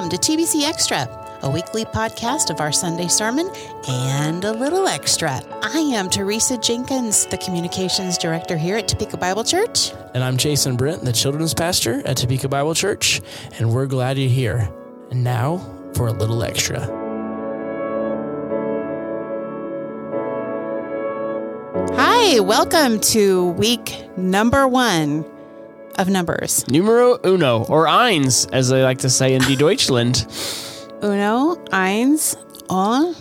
Welcome to TBC Extra, a weekly podcast of our Sunday sermon and a little extra. I am Teresa Jenkins, the Communications Director here at Topeka Bible Church. And I'm Jason Brent, the Children's Pastor at Topeka Bible Church, and we're glad you're here. And now for a little extra. Hi, welcome to week number one of Numbers. Numero uno, or eins, as they like to say in Die Deutschland. Uno, eins, un.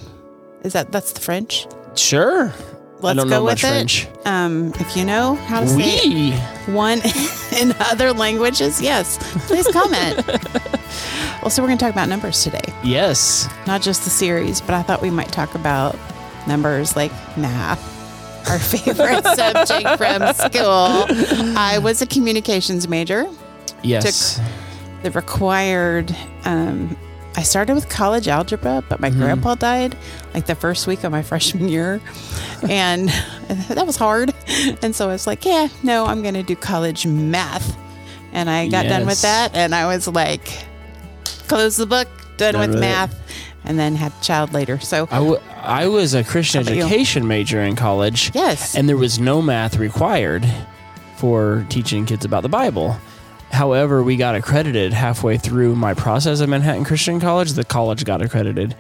Is that's the French? Sure. Let's go with it. French. If you know how to say one in other languages, yes, please comment. Also, we're going to talk about numbers today. Yes. Not just the series, but I thought we might talk about numbers like math. Our favorite subject from school. I was a communications major. Yes. Took the required, I started with college algebra, but my grandpa died like the first week of my freshman year. And that was hard. And so I was like, yeah, no, I'm going to do college math. And I got done with that. And I was like, close the book, done with math. And then had a child later. So I was a Christian education major in college. Yes. And there was no math required for teaching kids about the Bible. However, we got accredited halfway through my process at Manhattan Christian College. The college got accredited,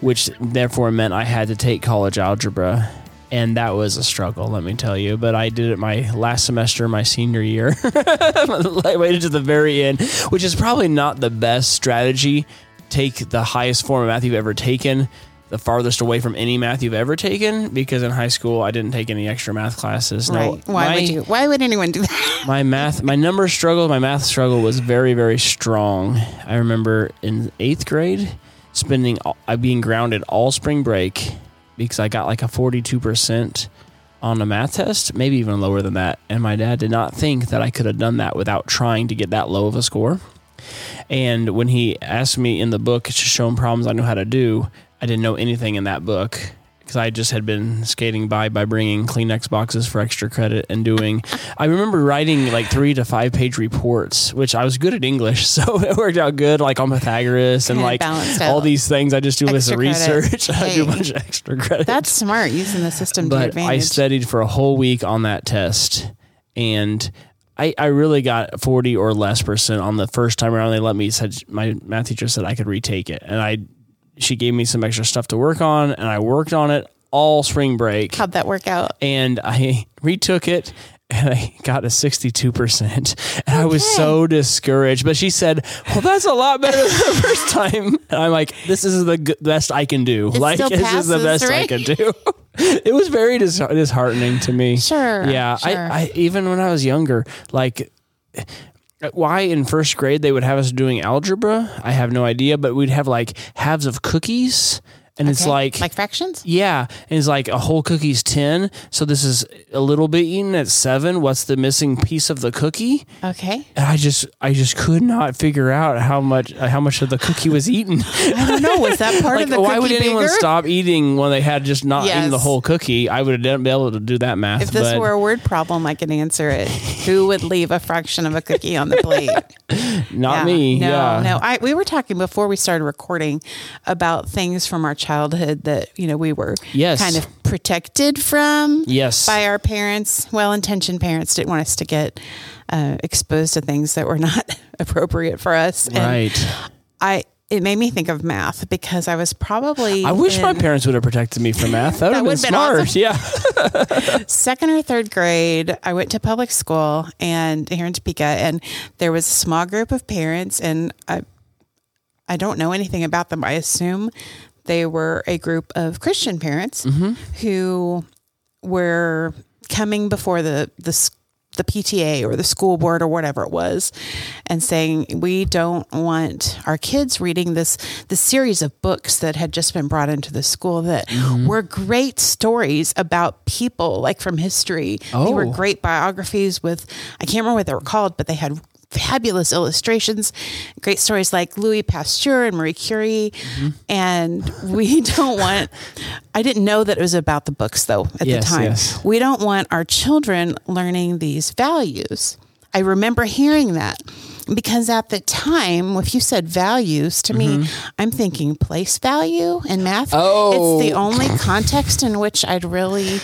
which therefore meant I had to take college algebra. And that was a struggle, let me tell you. But I did it my last semester, my senior year. I waited to the very end, which is probably not the best strategy. Take the highest form of math you've ever taken, the farthest away from any math you've ever taken, because in high school I didn't take any extra math classes. Right. No, why would anyone do that? My math struggle was very, very strong. I remember in 8th grade being grounded all spring break because I got like a 42% on a math test, maybe even lower than that. And my dad did not think that I could have done that without trying to get that low of a score. And when he asked me in the book to show him problems I knew how to do, I didn't know anything in that book because I just had been skating by bringing Kleenex boxes for extra credit and doing. I remember writing like 3 to 5 page reports, which I was good at English, so it worked out good, like on Pythagoras and like all these things. I just do extra with the research. I do a bunch of extra credit. That's smart, using the system to your advantage. But I studied for a whole week on that test, and I really got 40 or less % on the first time around. They let me, my math teacher said I could retake it. And she gave me some extra stuff to work on, and I worked on it all spring break. How'd that work out? And I retook it, and I got a 62%. And I was so discouraged. But she said, well, that's a lot better than the first time. And I'm like, this is the best I can do. I can do. It was very disheartening to me. Sure. Yeah. Sure. I even when I was younger, like why in first grade they would have us doing algebra, I have no idea, but we'd have like halves of cookies. And it's like fractions? Yeah. And it's like a whole cookie's 10. So this is a little bit eaten at 7. What's the missing piece of the cookie? Okay. And I just could not figure out how much of the cookie was eaten. I don't know. Was that part of the cookie? Why would anyone stop eating when they had just not eaten the whole cookie? I would have been able to do that math. If this were a word problem, I could answer it. Who would leave a fraction of a cookie on the plate? Not me. No, no. We were talking before we started recording about things from our childhood that, you know, we were kind of protected from by our parents. Well-intentioned parents didn't want us to get exposed to things that were not appropriate for us. Right. And it made me think of math because I was probably... I wish my parents would have protected me from math. That would have been smart. Awesome. Yeah. 2nd or 3rd grade, I went to public school and here in Topeka, and there was a small group of parents, and I don't know anything about them. I assume they were a group of Christian parents who were coming before the PTA or the school board or whatever it was and saying, we don't want our kids reading this series of books that had just been brought into the school that were great stories about people, like from history. Oh. They were great biographies with, I can't remember what they were called, but they had fabulous illustrations, great stories like Louis Pasteur and Marie Curie. And we don't want, I didn't know that it was about the books though at the time. Yes. We don't want our children learning these values. I remember hearing that. Because at the time, if you said values, to me, I'm thinking place value and math. Oh. It's the only context in which I'd really,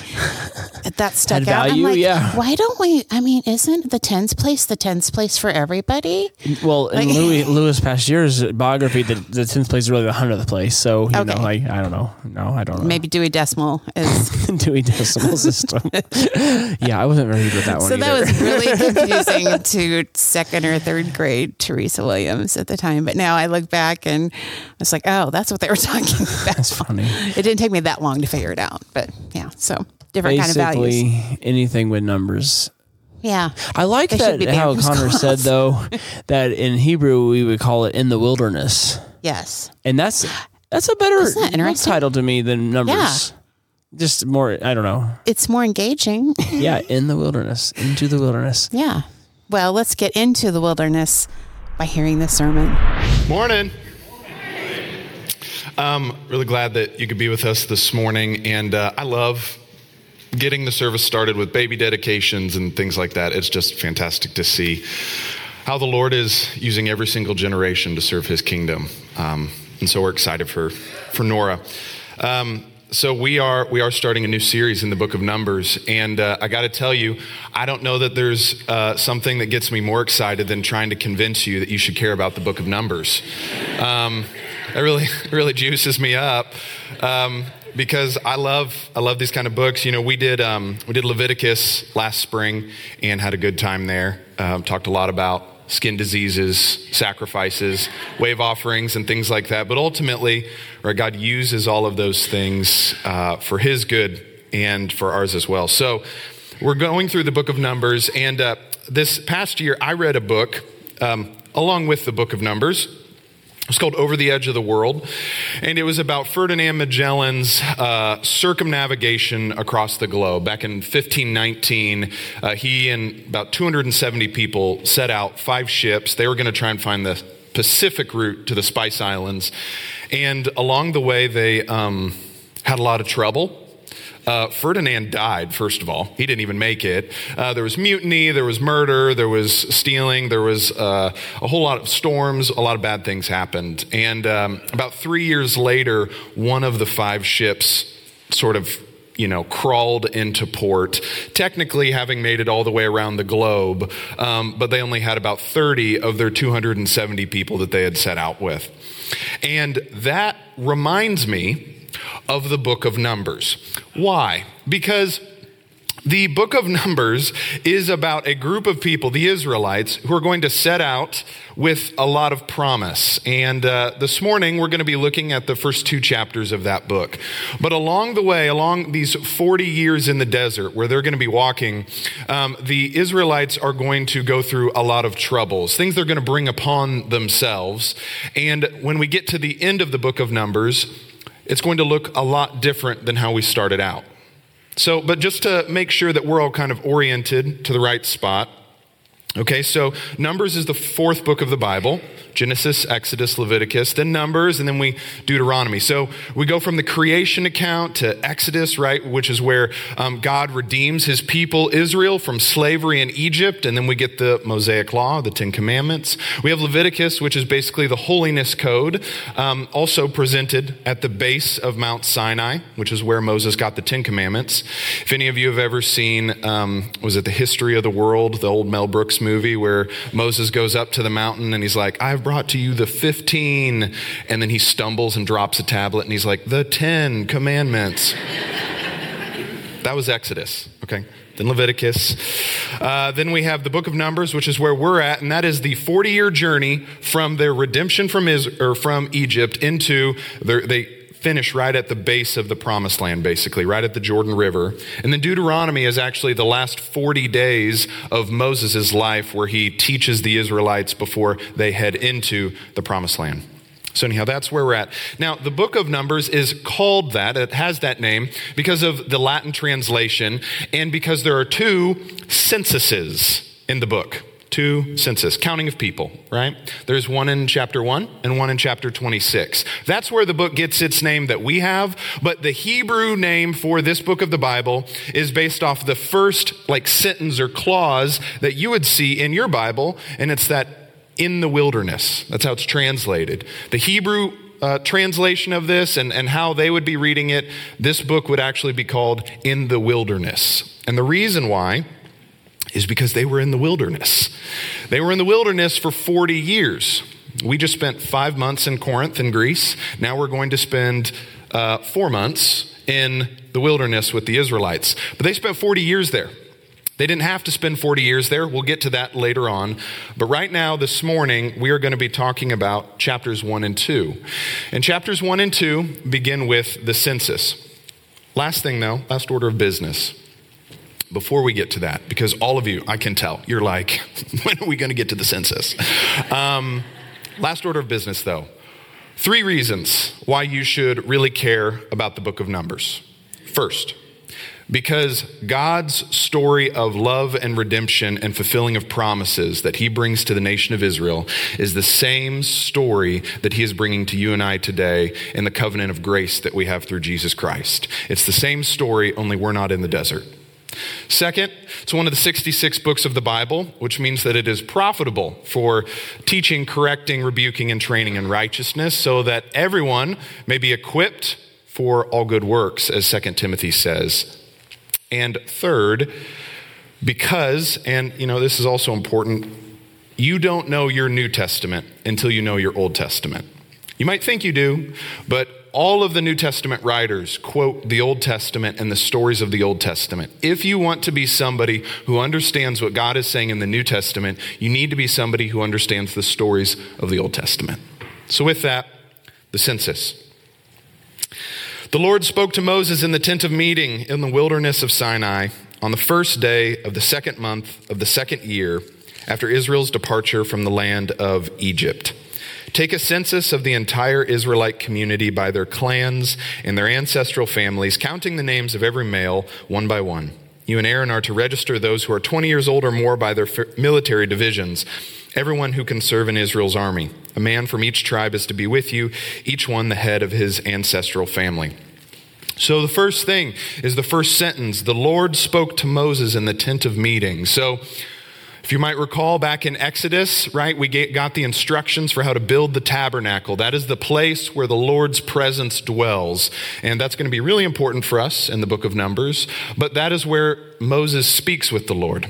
that stuck value, out. I'm like, why don't we, I mean, isn't the tens place for everybody? Well, in like, Louis Pasteur's biography, the tens place is really the 100th place. So, you know, like, I don't know. No, I don't know. Maybe Dewey Decimal is. Dewey Decimal System. Yeah, I wasn't very good with that one either. That was really confusing to second or third grade Teresa Williams at the time. But now I look back and I was like, oh, that's what they were talking about. That's funny. It didn't take me that long to figure it out. But yeah, so different kind of values. Basically anything with numbers. Yeah. I like that how Connor said, though, that in Hebrew we would call it in the wilderness. Yes. And that's a better title to me than numbers. Yeah. Just more, I don't know. It's more engaging. Yeah, into the wilderness. Yeah. Well, let's get into the wilderness by hearing this sermon. Morning. Really glad that you could be with us this morning. And I love getting the service started with baby dedications and things like that. It's just fantastic to see how the Lord is using every single generation to serve his kingdom. And so we're excited for Nora. So we are starting a new series in the Book of Numbers, and I got to tell you, I don't know that there's something that gets me more excited than trying to convince you that you should care about the Book of Numbers. It really juices me up because I love these kind of books. You know, we did Leviticus last spring and had a good time there. Talked a lot about skin diseases, sacrifices, wave offerings, and things like that. But ultimately, right, God uses all of those things for his good and for ours as well. So we're going through the Book of Numbers, and this past year, I read a book along with the Book of Numbers. It's called Over the Edge of the World, and it was about Ferdinand Magellan's circumnavigation across the globe. Back in 1519, he and about 270 people set out 5 ships. They were going to try and find the Pacific route to the Spice Islands, and along the way, they had a lot of trouble. Ferdinand died, first of all. He didn't even make it. There was mutiny, there was murder, there was stealing, there was a whole lot of storms, a lot of bad things happened. And about 3 years later, one of the 5 ships sort of, crawled into port, technically having made it all the way around the globe, but they only had about 30 of their 270 people that they had set out with. And that reminds me of the Book of Numbers. Why? Because the Book of Numbers is about a group of people, the Israelites, who are going to set out with a lot of promise. And this morning, we're going to be looking at the first 2 chapters of that book. But along the way, along these 40 years in the desert where they're going to be walking, the Israelites are going to go through a lot of troubles, things they're going to bring upon themselves. And when we get to the end of the Book of Numbers, it's going to look a lot different than how we started out. So, but just to make sure that we're all kind of oriented to the right spot. Okay, so Numbers is the 4th book of the Bible, Genesis, Exodus, Leviticus, then Numbers, and then Deuteronomy. So we go from the creation account to Exodus, right, which is where God redeems his people, Israel, from slavery in Egypt, and then we get the Mosaic Law, the 10 Commandments. We have Leviticus, which is basically the holiness code, also presented at the base of Mount Sinai, which is where Moses got the 10 Commandments. If any of you have ever seen, was it The History of the World, the old Mel Brooks movie where Moses goes up to the mountain and he's like, I've brought to you the 15, and then he stumbles and drops a tablet and he's like, the 10 commandments. That was Exodus, okay? Then Leviticus. Then we have the Book of Numbers, which is where we're at, and that is the 40-year journey from their redemption from Egypt into they finish right at the base of the Promised Land, basically, right at the Jordan River. And then Deuteronomy is actually the last 40 days of Moses' life where he teaches the Israelites before they head into the Promised Land. So anyhow, that's where we're at. Now, the Book of Numbers is called that, it has that name, because of the Latin translation and because there are 2 censuses in the book. 2 census, counting of people, right? There's one in chapter 1 and one in chapter 26. That's where the book gets its name that we have, but the Hebrew name for this book of the Bible is based off the first sentence or clause that you would see in your Bible, and it's that in the wilderness. That's how it's translated. The Hebrew translation of this and how they would be reading it, this book would actually be called In the Wilderness. And the reason why is because they were in the wilderness. They were in the wilderness for 40 years. We just spent 5 months in Corinth in Greece. Now we're going to spend 4 months in the wilderness with the Israelites. But they spent 40 years there. They didn't have to spend 40 years there. We'll get to that later on. But right now, this morning, we are going to be talking about chapters 1 and 2. And chapters 1 and 2 begin with the census. Last thing, though, last order of business. Before we get to that, because all of you, I can tell, you're like, when are we going to get to the census? Last order of business, though. 3 reasons why you should really care about the book of Numbers. First, because God's story of love and redemption and fulfilling of promises that he brings to the nation of Israel is the same story that he is bringing to you and I today in the covenant of grace that we have through Jesus Christ. It's the same story, only we're not in the desert. Second, it's one of the 66 books of the Bible, which means that it is profitable for teaching, correcting, rebuking, and training in righteousness so that everyone may be equipped for all good works, as 2 Timothy says. And third, because, and you know, this is also important, you don't know your New Testament until you know your Old Testament. You might think you do, but all of the New Testament writers quote the Old Testament and the stories of the Old Testament. If you want to be somebody who understands what God is saying in the New Testament, you need to be somebody who understands the stories of the Old Testament. So with that, the census. The Lord spoke to Moses in the tent of meeting in the wilderness of Sinai on the first day of the second month of the second year after Israel's departure from the land of Egypt. Take a census of the entire Israelite community by their clans and their ancestral families, counting the names of every male one by one. You and Aaron are to register those who are 20 years old or more by their military divisions, everyone who can serve in Israel's army. A man from each tribe is to be with you, each one the head of his ancestral family. So the first thing is the first sentence. The Lord spoke to Moses in the tent of meeting. So if you might recall back in Exodus, right, we got the instructions for how to build the tabernacle. That is the place where the Lord's presence dwells. And that's going to be really important for us in the book of Numbers. But that is where Moses speaks with the Lord.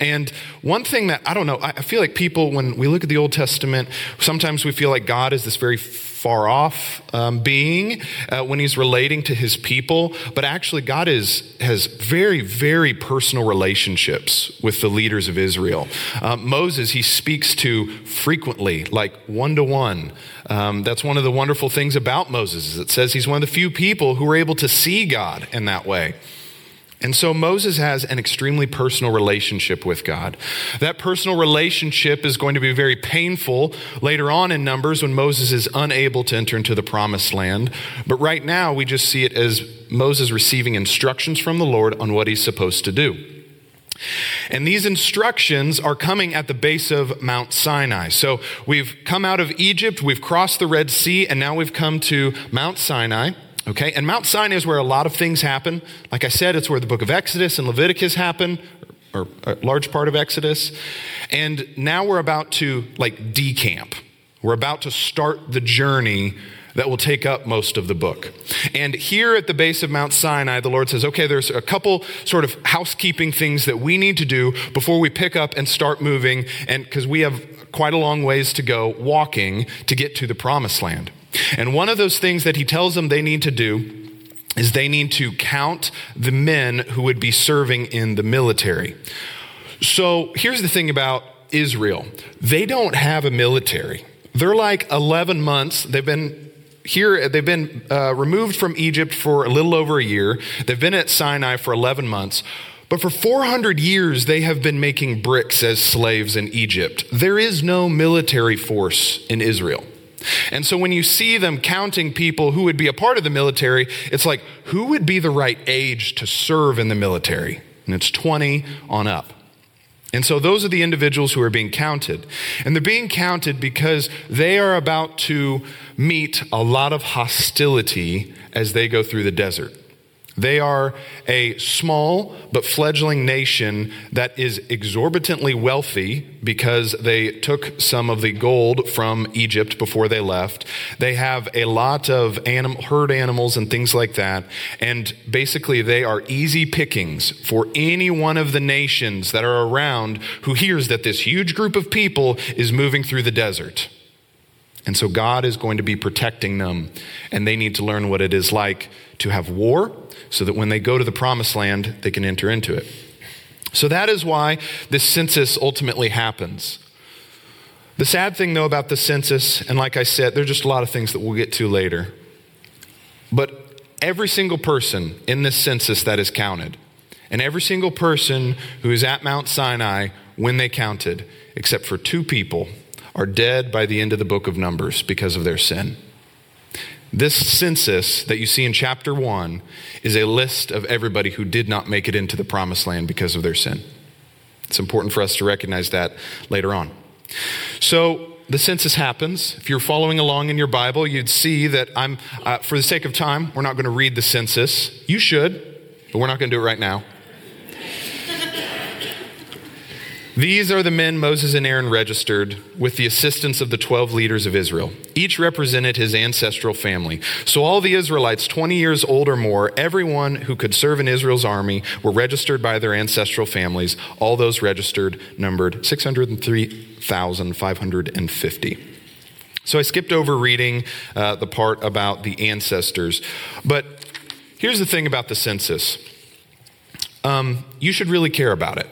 And one thing that, I don't know, I feel like people, when we look at the Old Testament, sometimes we feel like God is this very far off being when he's relating to his people. But actually, God has very, very personal relationships with the leaders of Israel. Moses, he speaks to frequently, like one-to-one. That's one of the wonderful things about Moses, is it says he's one of the few people who are able to see God in that way. And so Moses has an extremely personal relationship with God. That personal relationship is going to be very painful later on in Numbers when Moses is unable to enter into the Promised Land. But right now we just see it as Moses receiving instructions from the Lord on what he's supposed to do. And these instructions are coming at the base of Mount Sinai. So we've come out of Egypt, we've crossed the Red Sea, and now we've come to Mount Sinai. Okay, and Mount Sinai is where a lot of things happen. Like I said, it's where the book of Exodus and Leviticus happen, or a large part of Exodus. And now we're about to like decamp. We're about to start the journey that will take up most of the book. And here at the base of Mount Sinai, the Lord says, okay, there's a couple sort of housekeeping things that we need to do before we pick up and start moving, and because we have quite a long ways to go walking to get to the Promised Land. And one of those things that he tells them they need to do is they need to count the men who would be serving in the military. So here's the thing about Israel. They don't have a military. They're like 11 months. They've been here. They've been removed from Egypt for a little over a year. They've been at Sinai for 11 months. But for 400 years, they have been making bricks as slaves in Egypt. There is no military force in Israel. And so when you see them counting people who would be a part of the military, it's like, who would be the right age to serve in the military? And it's 20 on up. And so those are the individuals who are being counted. And they're being counted because they are about to meet a lot of hostility as they go through the desert. They are a small but fledgling nation that is exorbitantly wealthy because they took some of the gold from Egypt before they left. They have a lot of herd animals and things like that. And basically they are easy pickings for any one of the nations that are around who hears that this huge group of people is moving through the desert. And so God is going to be protecting them, and they need to learn what it is like to have war so that when they go to the Promised Land, they can enter into it. So that is why this census ultimately happens. The sad thing, though, about the census, and like I said, there are just a lot of things that we'll get to later, but every single person in this census that is counted, and every single person who is at Mount Sinai when they counted, except for two people, are dead by the end of the book of Numbers because of their sin. This census that you see in chapter 1 is a list of everybody who did not make it into the Promised Land because of their sin. It's important for us to recognize that later on. So the census happens. If you're following along in your Bible, you'd see that I'm, for the sake of time, we're not going to read the census. You should, but we're not going to do it right now. These are the men Moses and Aaron registered with the assistance of the 12 leaders of Israel. Each represented his ancestral family. So all the Israelites, 20 years old or more, everyone who could serve in Israel's army, were registered by their ancestral families. All those registered numbered 603,550. So I skipped over reading the part about the ancestors. But here's the thing about the census. You should really care about it.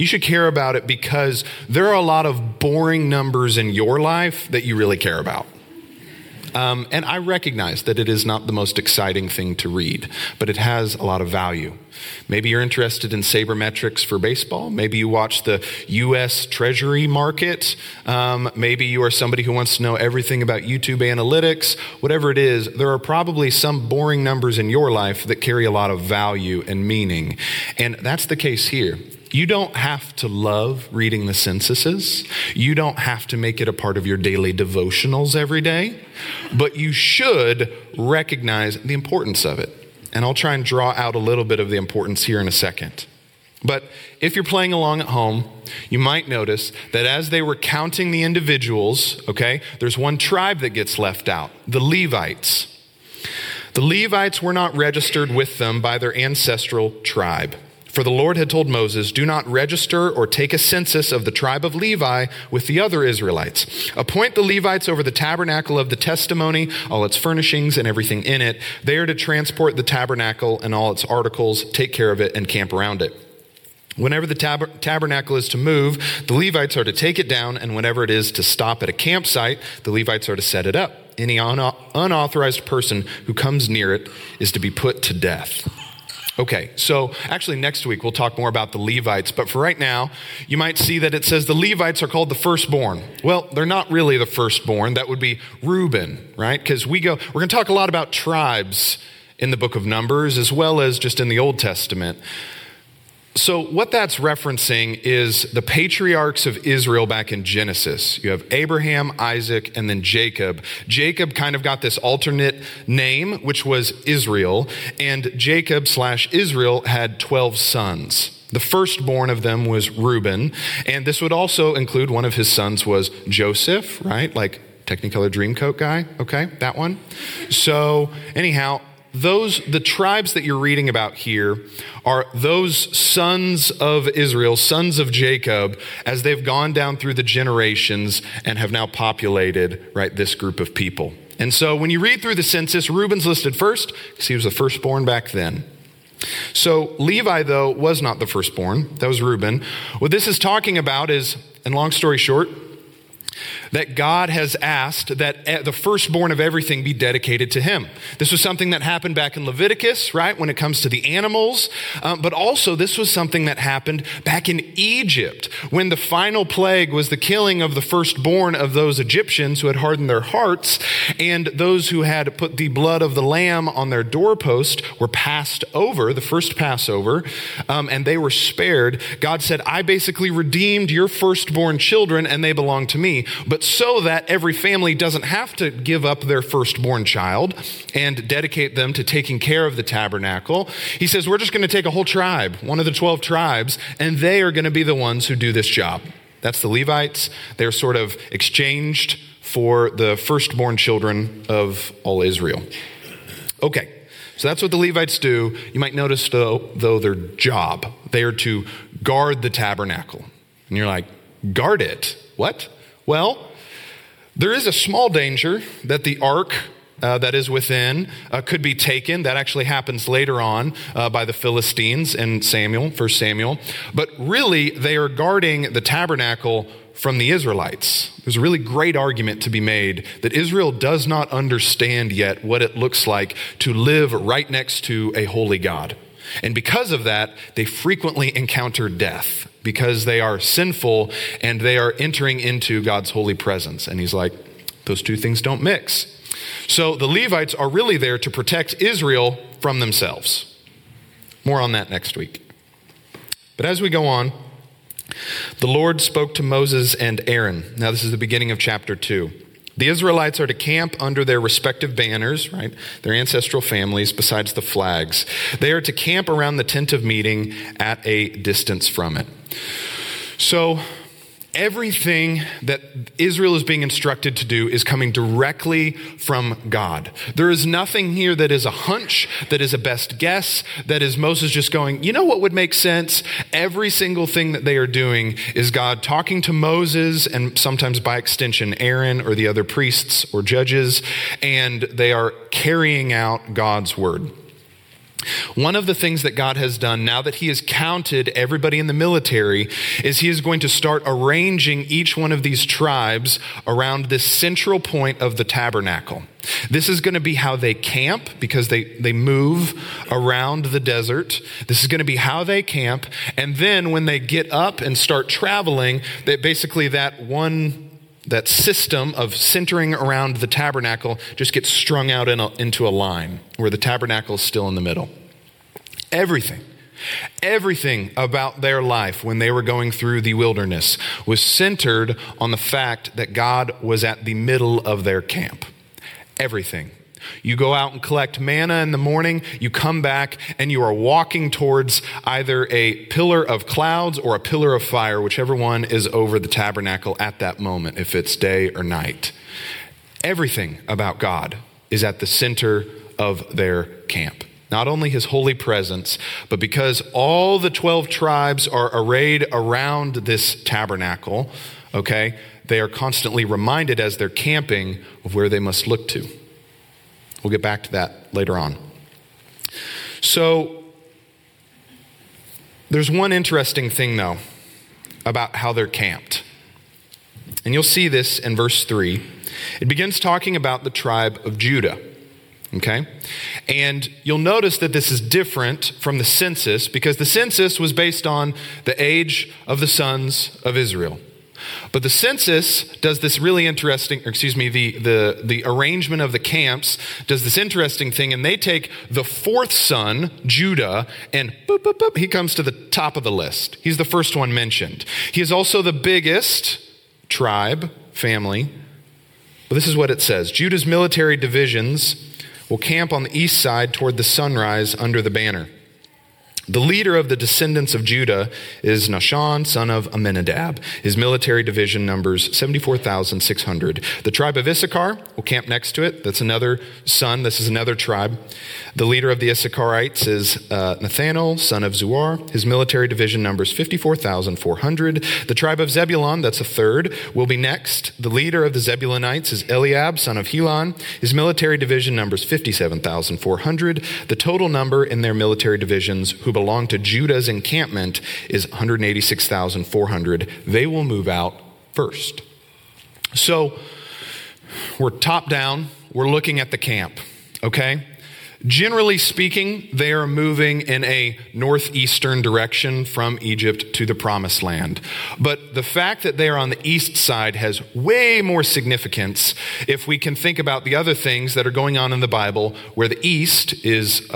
You should care about it because there are a lot of boring numbers in your life that you really care about. And I recognize that it is not the most exciting thing to read, but it has a lot of value. Maybe you're interested in sabermetrics for baseball. Maybe you watch the U.S. Treasury market. Maybe you are somebody who wants to know everything about YouTube analytics. Whatever it is, there are probably some boring numbers in your life that carry a lot of value and meaning. And that's the case here. You don't have to love reading the censuses. You don't have to make it a part of your daily devotionals every day, but you should recognize the importance of it. And I'll try and draw out a little bit of the importance here in a second. But if you're playing along at home, you might notice that as they were counting the individuals, okay, there's one tribe that gets left out, the Levites. The Levites were not registered with them by their ancestral tribe. For the Lord had told Moses, do not register or take a census of the tribe of Levi with the other Israelites. Appoint the Levites over the tabernacle of the testimony, all its furnishings and everything in it. They are to transport the tabernacle and all its articles, take care of it, and camp around it. Whenever the tabernacle is to move, the Levites are to take it down, and whenever it is to stop at a campsite, the Levites are to set it up. Any unauthorized person who comes near it is to be put to death. Okay, so actually next week we'll talk more about the Levites, but for right now, you might see that it says the Levites are called the firstborn. Well, they're not really the firstborn. That would be Reuben, right? Because we're going to talk a lot about tribes in the book of Numbers as well as just in the Old Testament. So what that's referencing is the patriarchs of Israel back in Genesis. You have Abraham, Isaac, and then Jacob. Jacob kind of got this alternate name, which was Israel, and Jacob/Israel had 12 sons. The firstborn of them was Reuben, and this would also include one of his sons was Joseph, right? Like Technicolor Dreamcoat guy, okay, that one. So anyhow, the tribes that you're reading about here are those sons of Israel, sons of Jacob, as they've gone down through the generations and have now populated, right, this group of people. And so when you read through the census, Reuben's listed first because he was the firstborn back then. So Levi, though, was not the firstborn. That was Reuben. What this is talking about is, and long story short, that God has asked that the firstborn of everything be dedicated to him. This was something that happened back in Leviticus, right, when it comes to the animals, but also this was something that happened back in Egypt when the final plague was the killing of the firstborn of those Egyptians who had hardened their hearts, and those who had put the blood of the lamb on their doorpost were passed over, the first Passover, and they were spared. God said, I basically redeemed your firstborn children, and they belong to me, but but so that every family doesn't have to give up their firstborn child and dedicate them to taking care of the tabernacle, he says, we're just going to take a whole tribe, one of the 12 tribes, and they are going to be the ones who do this job. That's the Levites. They're sort of exchanged for the firstborn children of all Israel. Okay, so that's what the Levites do. You might notice, though, their job. They are to guard the tabernacle. And you're like, guard it? What? Well, there is a small danger that the ark that is within could be taken. That actually happens later on by the Philistines in 1 Samuel. But really, they are guarding the tabernacle from the Israelites. There's a really great argument to be made that Israel does not understand yet what it looks like to live right next to a holy God. And because of that, they frequently encounter death because they are sinful and they are entering into God's holy presence. And he's like, those two things don't mix. So the Levites are really there to protect Israel from themselves. More on that next week. But as we go on, the Lord spoke to Moses and Aaron. Now this is the beginning of chapter 2. The Israelites are to camp under their respective banners, right? Their ancestral families, besides the flags. They are to camp around the tent of meeting at a distance from it. So everything that Israel is being instructed to do is coming directly from God. There is nothing here that is a hunch, that is a best guess, that is Moses just going, you know what would make sense? Every single thing that they are doing is God talking to Moses and sometimes by extension Aaron or the other priests or judges, and they are carrying out God's word. One of the things that God has done now that he has counted everybody in the military is he is going to start arranging each one of these tribes around this central point of the tabernacle. This is going to be how they camp because they move around the desert. This is going to be how they camp. And then when they get up and start traveling, that basically that system of centering around the tabernacle just gets strung out into a line where the tabernacle is still in the middle. Everything about their life when they were going through the wilderness was centered on the fact that God was at the middle of their camp. Everything. You go out and collect manna in the morning, you come back, and you are walking towards either a pillar of clouds or a pillar of fire, whichever one is over the tabernacle at that moment, if it's day or night. Everything about God is at the center of their camp. Not only his holy presence, but because all the 12 tribes are arrayed around this tabernacle, okay, they are constantly reminded as they're camping of where they must look to. We'll get back to that later on. So there's one interesting thing, though, about how they're camped. And you'll see this in verse 3. It begins talking about the tribe of Judah, okay? And you'll notice that this is different from the census because the census was based on the age of the sons of Israel. But the census does this really interesting, the arrangement of the camps does this interesting thing, and they take the fourth son, Judah, and boop, boop, boop, he comes to the top of the list. He's the first one mentioned. He is also the biggest tribe, family. But this is what it says. Judah's military divisions will camp on the east side toward the sunrise under the banner. The leader of the descendants of Judah is Nahshon, son of Amminadab. His military division numbers 74,600. The tribe of Issachar will camp next to it. That's another son. This is another tribe. The leader of the Issacharites is Nathanael, son of Zuar. His military division numbers 54,400. The tribe of Zebulun, that's a third, will be next. The leader of the Zebulunites is Eliab, son of Helon. His military division numbers 57,400. The total number in their military divisions who belong to Judah's encampment is 186,400. They will move out first. So we're top down. We're looking at the camp, okay? Generally speaking, they are moving in a northeastern direction from Egypt to the Promised Land. But the fact that they are on the east side has way more significance if we can think about the other things that are going on in the Bible where the east is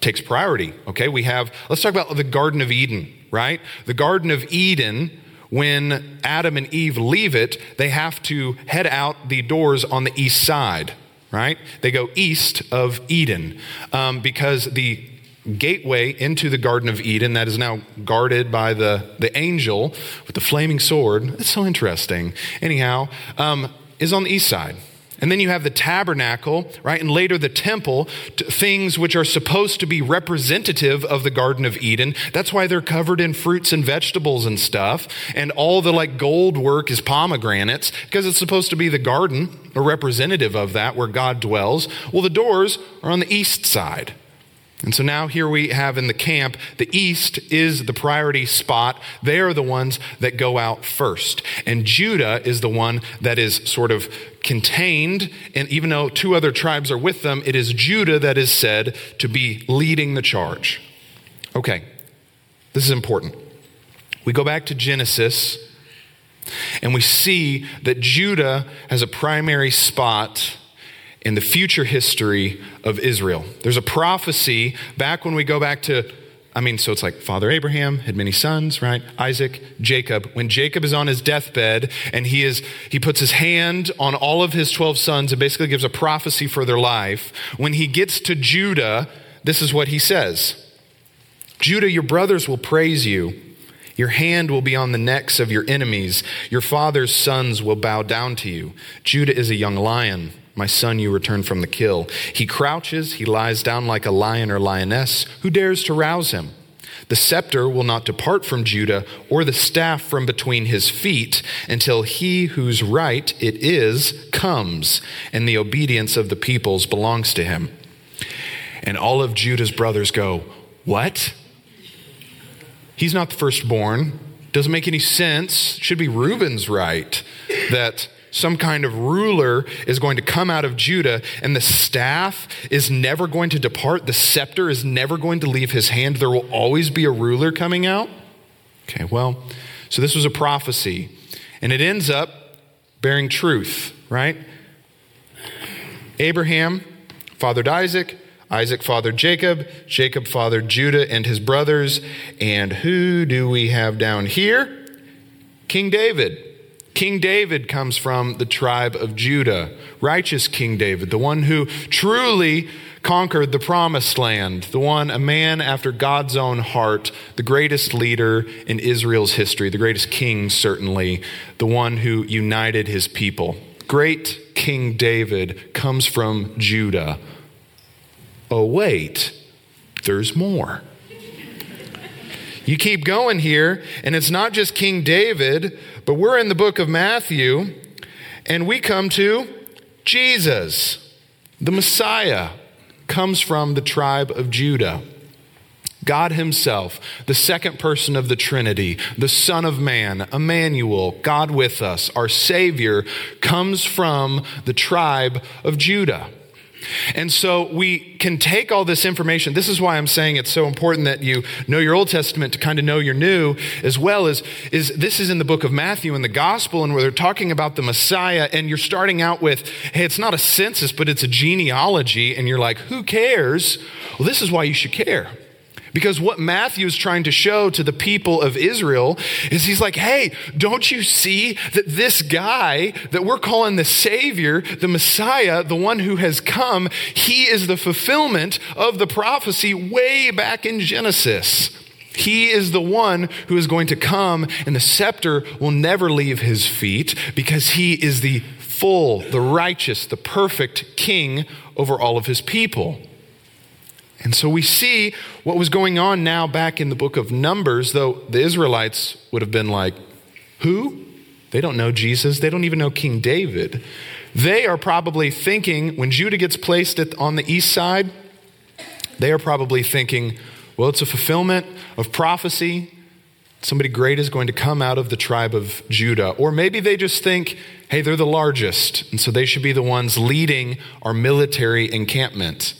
takes priority, okay? Let's talk about the Garden of Eden, right? The Garden of Eden when Adam and Eve leave it, they have to head out the doors on the east side, right? They go east of Eden because the gateway into the Garden of Eden that is now guarded by the angel with the flaming sword. That's so interesting. Anyhow, is on the east side. And then you have the tabernacle, right? And later the temple, things which are supposed to be representative of the Garden of Eden. That's why they're covered in fruits and vegetables and stuff. And all the like gold work is pomegranates because it's supposed to be the garden, a representative of that where God dwells. Well, the doors are on the east side. And so now here we have in the camp, the east is the priority spot. They are the ones that go out first. And Judah is the one that is sort of contained. And even though two other tribes are with them, it is Judah that is said to be leading the charge. Okay, this is important. We go back to Genesis and we see that Judah has a primary spot in the future history of Israel. There's a prophecy back when we go back to, so it's like Father Abraham had many sons, right? Isaac, Jacob. When Jacob is on his deathbed and he puts his hand on all of his 12 sons and basically gives a prophecy for their life. When he gets to Judah, this is what he says. Judah, your brothers will praise you. Your hand will be on the necks of your enemies. Your father's sons will bow down to you. Judah is a young lion. My son, you return from the kill. He crouches, he lies down like a lion or lioness. Who dares to rouse him? The scepter will not depart from Judah or the staff from between his feet until he whose right it is comes and the obedience of the peoples belongs to him. And all of Judah's brothers go, what? He's not the firstborn. Doesn't make any sense. Should be Reuben's right that some kind of ruler is going to come out of Judah, and the staff is never going to depart. The scepter is never going to leave his hand. There will always be a ruler coming out. Okay, well, so this was a prophecy, and it ends up bearing truth, right? Abraham fathered Isaac. Isaac fathered Jacob. Jacob fathered Judah and his brothers. And who do we have down here? King David. King David comes from the tribe of Judah, righteous King David, the one who truly conquered the Promised Land, the one, a man after God's own heart, the greatest leader in Israel's history, the greatest king, certainly, the one who united his people. Great King David comes from Judah. Oh, wait, there's more. You keep going here, and it's not just King David, but we're in the book of Matthew, and we come to Jesus. The Messiah comes from the tribe of Judah. God himself, the second person of the Trinity, the Son of Man, Emmanuel, God with us, our Savior, comes from the tribe of Judah. And so we can take all this information. This is why I'm saying it's so important that you know your Old Testament to kind of know your new, as well as this is in the book of Matthew in the gospel, and where they're talking about the Messiah, and you're starting out with, hey, it's not a census, but it's a genealogy. And you're like, who cares? Well, this is why you should care. Because what Matthew is trying to show to the people of Israel is he's like, hey, don't you see that this guy that we're calling the Savior, the Messiah, the one who has come, he is the fulfillment of the prophecy way back in Genesis. He is the one who is going to come, and the scepter will never leave his feet because he is the full, the righteous, the perfect king over all of his people. And so we see what was going on now back in the book of Numbers, though the Israelites would have been like, who? They don't know Jesus. They don't even know King David. They are probably thinking, when Judah gets placed on the east side, they are probably thinking, well, it's a fulfillment of prophecy. Somebody great is going to come out of the tribe of Judah. Or maybe they just think, hey, they're the largest, and so they should be the ones leading our military encampment.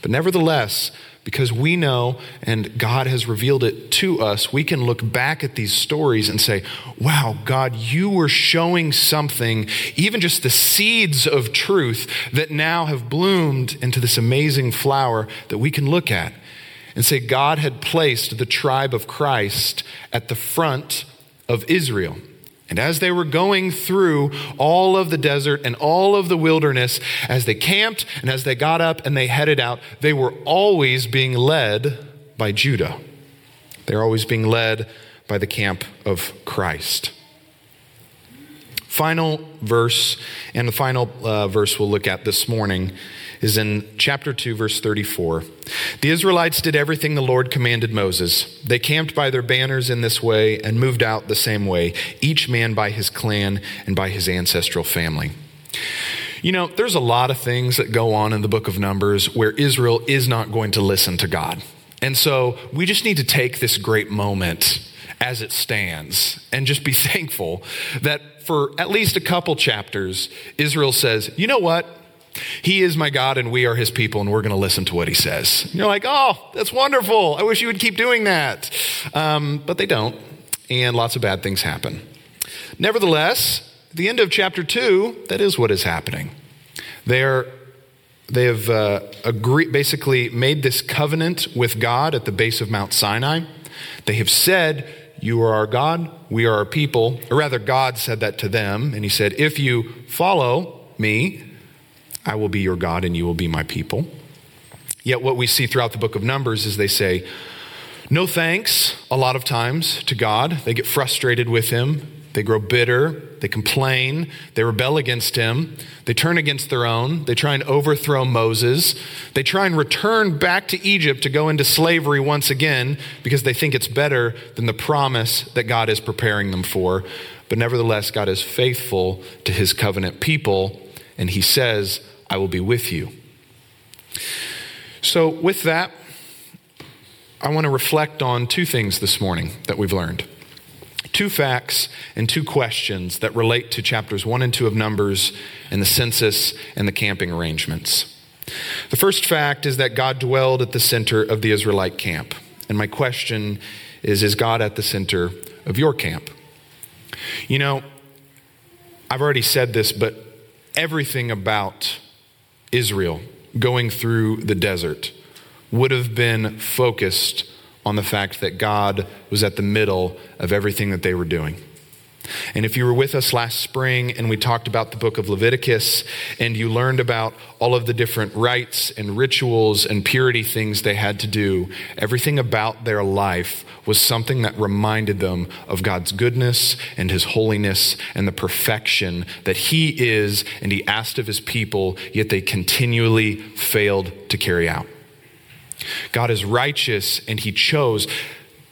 But nevertheless, because we know and God has revealed it to us, we can look back at these stories and say, wow, God, you were showing something, even just the seeds of truth that now have bloomed into this amazing flower that we can look at and say, God had placed the tribe of Christ at the front of Israel. And as they were going through all of the desert and all of the wilderness, as they camped and as they got up and they headed out, they were always being led by Judah. They're always being led by the camp of Christ. Final verse, and the final verse we'll look at this morning is in chapter 2, verse 34. The Israelites did everything the Lord commanded Moses. They camped by their banners in this way and moved out the same way, each man by his clan and by his ancestral family. You know, there's a lot of things that go on in the book of Numbers where Israel is not going to listen to God. And so we just need to take this great moment as it stands and just be thankful that for at least a couple chapters, Israel says, you know what? He is my God and we are his people and we're going to listen to what he says. And you're like, oh, that's wonderful. I wish you would keep doing that. But they don't. And lots of bad things happen. Nevertheless, at the end of chapter 2, that is what is happening. They have basically made this covenant with God at the base of Mount Sinai. They have said, you are our God, we are our people. Or rather, God said that to them. And he said, if you follow me, I will be your God and you will be my people. Yet what we see throughout the book of Numbers is they say, no thanks a lot of times to God. They get frustrated with him. They grow bitter. They complain. They rebel against him. They turn against their own. They try and overthrow Moses. They try and return back to Egypt to go into slavery once again because they think it's better than the promise that God is preparing them for. But nevertheless, God is faithful to his covenant people. And he says, I will be with you. So with that, I want to reflect on two things this morning that we've learned. Two facts and two questions that relate to chapters 1 and 2 of Numbers and the census and the camping arrangements. The first fact is that God dwelled at the center of the Israelite camp. And my question is God at the center of your camp? You know, I've already said this, but everything about Israel going through the desert would have been focused on the fact that God was at the middle of everything that they were doing. And if you were with us last spring and we talked about the book of Leviticus and you learned about all of the different rites and rituals and purity things they had to do, everything about their life was something that reminded them of God's goodness and his holiness and the perfection that he is and he asked of his people, yet they continually failed to carry out. God is righteous and he chose.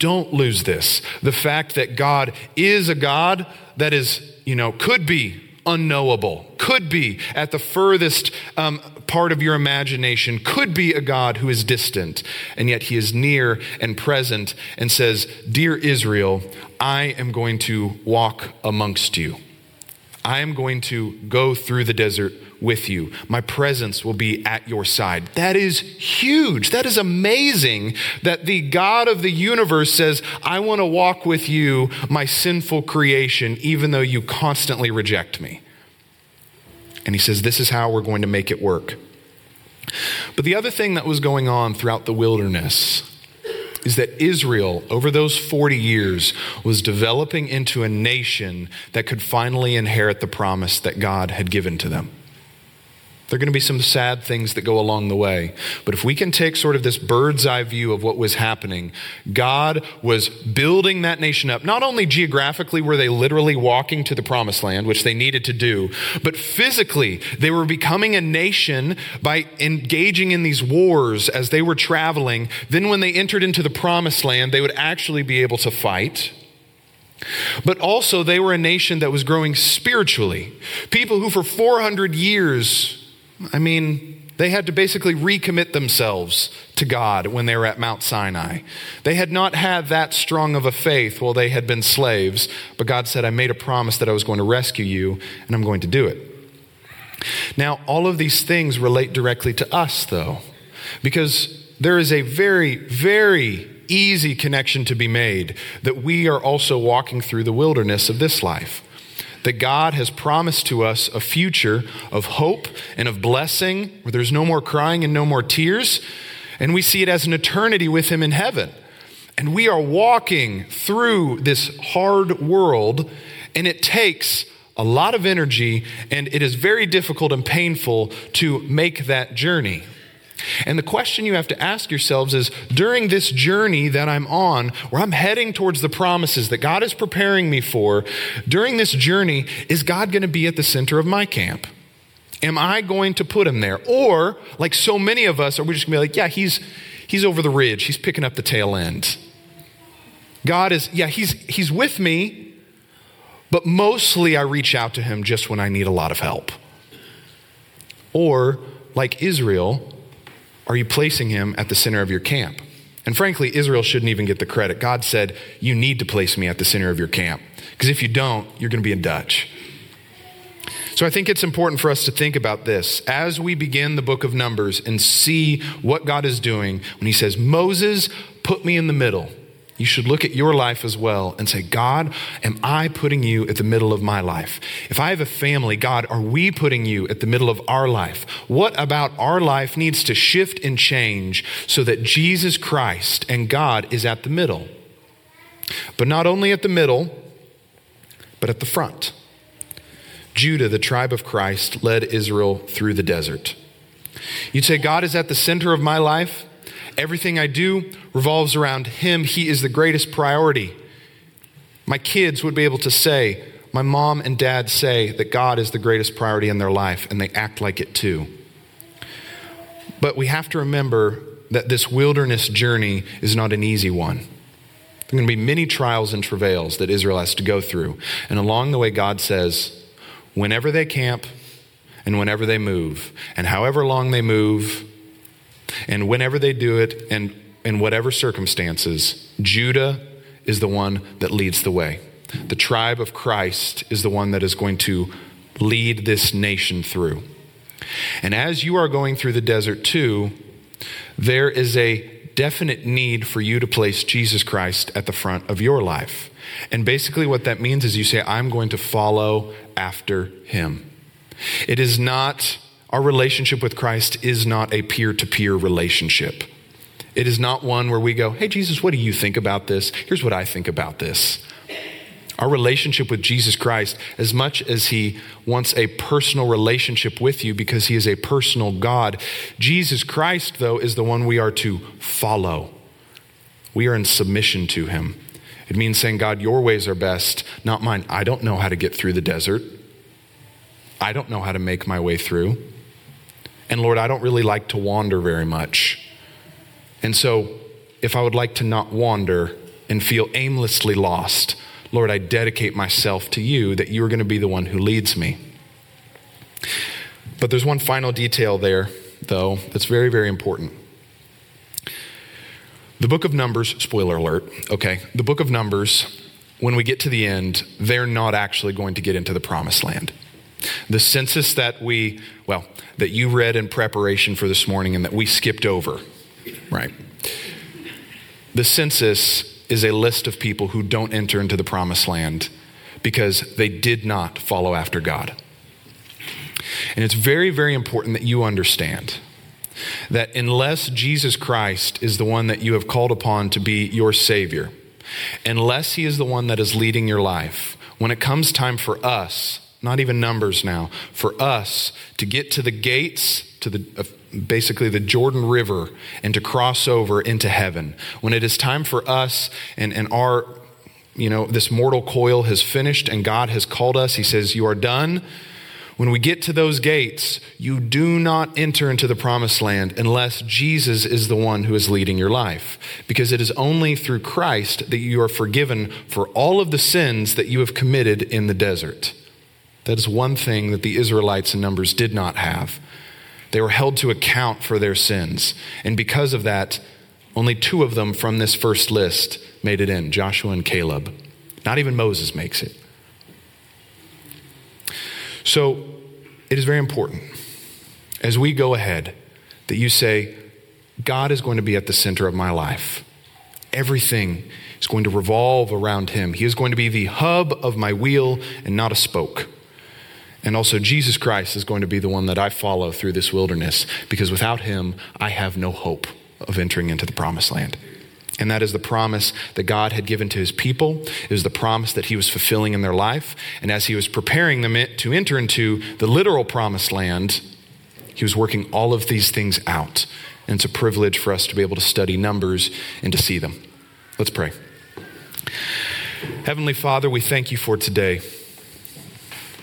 Don't lose this. The fact that God is a God that is, could be unknowable, could be at the furthest part of your imagination, could be a God who is distant, and yet he is near and present and says, dear Israel, I am going to walk amongst you. I am going to go through the desert with you. My presence will be at your side. That is huge. That is amazing that the God of the universe says, I want to walk with you, my sinful creation, even though you constantly reject me. And he says, this is how we're going to make it work. But the other thing that was going on throughout the wilderness is that Israel, over those 40 years, was developing into a nation that could finally inherit the promise that God had given to them. There are going to be some sad things that go along the way, but if we can take sort of this bird's eye view of what was happening, God was building that nation up. Not only geographically were they literally walking to the Promised Land, which they needed to do, but physically they were becoming a nation by engaging in these wars as they were traveling. Then when they entered into the Promised Land, they would actually be able to fight. But also they were a nation that was growing spiritually. People who for 400 years, they had to basically recommit themselves to God when they were at Mount Sinai. They had not had that strong of a faith while they had been slaves, but God said, I made a promise that I was going to rescue you, and I'm going to do it. Now, all of these things relate directly to us, though, because there is a very, very easy connection to be made that we are also walking through the wilderness of this life. That God has promised to us a future of hope and of blessing where there's no more crying and no more tears. And we see it as an eternity with him in heaven. And we are walking through this hard world, and it takes a lot of energy, and it is very difficult and painful to make that journey. And the question you have to ask yourselves is, during this journey that I'm on, where I'm heading towards the promises that God is preparing me for, during this journey, is God going to be at the center of my camp? Am I going to put him there? Or, like so many of us, are we just going to be like, yeah, he's over the ridge. He's picking up the tail end. God is, yeah, he's with me, but mostly I reach out to him just when I need a lot of help. Or, like Israel, are you placing him at the center of your camp? And frankly, Israel shouldn't even get the credit. God said, you need to place me at the center of your camp, because if you don't, you're going to be in Dutch. So I think it's important for us to think about this as we begin the book of Numbers and see what God is doing when he says, Moses, put me in the middle. You should look at your life as well and say, God, am I putting you at the middle of my life? If I have a family, God, are we putting you at the middle of our life? What about our life needs to shift and change so that Jesus Christ and God is at the middle? But not only at the middle, but at the front. Judah, the tribe of Christ, led Israel through the desert. You'd say, God is at the center of my life. Everything I do revolves around him. He is the greatest priority. My kids would be able to say, my mom and dad say that God is the greatest priority in their life, and they act like it too. But we have to remember that this wilderness journey is not an easy one. There are going to be many trials and travails that Israel has to go through. And along the way, God says, whenever they camp and whenever they move and however long they move and whenever they do it and in whatever circumstances, Judah is the one that leads the way. The tribe of Christ is the one that is going to lead this nation through. And as you are going through the desert too, there is a definite need for you to place Jesus Christ at the front of your life. And basically what that means is you say, I'm going to follow after him. It is not, our relationship with Christ is not a peer-to-peer relationship. It is not one where we go, hey, Jesus, what do you think about this? Here's what I think about this. Our relationship with Jesus Christ, as much as he wants a personal relationship with you because he is a personal God, Jesus Christ, though, is the one we are to follow. We are in submission to him. It means saying, God, your ways are best, not mine. I don't know how to get through the desert. I don't know how to make my way through. And Lord, I don't really like to wander very much. And so if I would like to not wander and feel aimlessly lost, Lord, I dedicate myself to you that you are going to be the one who leads me. But there's one final detail there, though, that's very, very important. The book of Numbers, spoiler alert, okay, the book of Numbers, when we get to the end, they're not actually going to get into the Promised Land. The census that that you read in preparation for this morning and that we skipped over, right? The census is a list of people who don't enter into the Promised Land because they did not follow after God. And it's very, very important that you understand that unless Jesus Christ is the one that you have called upon to be your Savior, unless he is the one that is leading your life, when it comes time for us, not even Numbers now, for us to get to the gates, to basically the Jordan River, and to cross over into heaven, when it is time for us and our, this mortal coil has finished and God has called us, he says, you are done. When we get to those gates, you do not enter into the Promised Land unless Jesus is the one who is leading your life, because it is only through Christ that you are forgiven for all of the sins that you have committed in the desert. That is one thing that the Israelites in Numbers did not have. They were held to account for their sins. And because of that, only two of them from this first list made it in, Joshua and Caleb. Not even Moses makes it. So it is very important as we go ahead that you say, God is going to be at the center of my life. Everything is going to revolve around him. He is going to be the hub of my wheel and not a spoke. And also Jesus Christ is going to be the one that I follow through this wilderness, because without him, I have no hope of entering into the Promised Land. And that is the promise that God had given to his people. It was the promise that he was fulfilling in their life. And as he was preparing them to enter into the literal promised land, he was working all of these things out. And it's a privilege for us to be able to study Numbers and to see them. Let's pray. Heavenly Father, we thank you for today.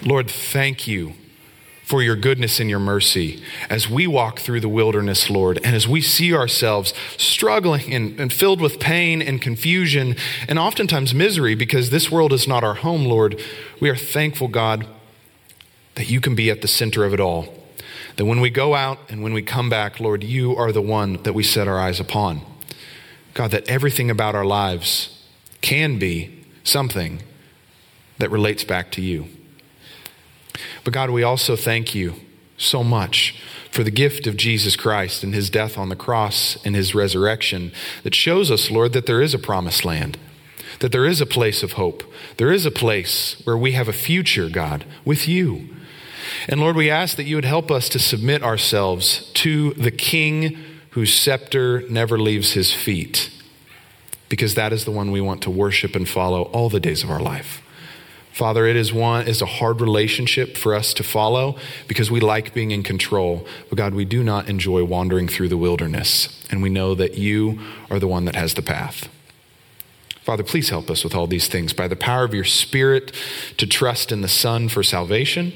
Lord, thank you for your goodness and your mercy as we walk through the wilderness, Lord, and as we see ourselves struggling and filled with pain and confusion and oftentimes misery because this world is not our home, Lord. We are thankful, God, that you can be at the center of it all. That when we go out and when we come back, Lord, you are the one that we set our eyes upon. God, that everything about our lives can be something that relates back to you. But God, we also thank you so much for the gift of Jesus Christ and his death on the cross and his resurrection that shows us, Lord, that there is a promised land, that there is a place of hope. There is a place where we have a future, God, with you. And Lord, we ask that you would help us to submit ourselves to the King whose scepter never leaves his feet, because that is the one we want to worship and follow all the days of our life. Father, it is a hard relationship for us to follow because we like being in control. But God, we do not enjoy wandering through the wilderness. And we know that you are the one that has the path. Father, please help us with all these things by the power of your Spirit to trust in the Son for salvation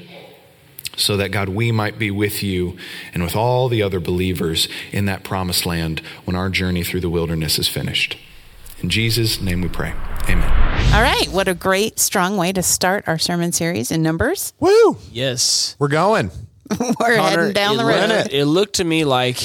so that, God, we might be with you and with all the other believers in that promised land when our journey through the wilderness is finished. In Jesus' name we pray. Amen. All right. What a great, strong way to start our sermon series in Numbers. Woo! Yes. We're going. We're heading down the road. It looked to me like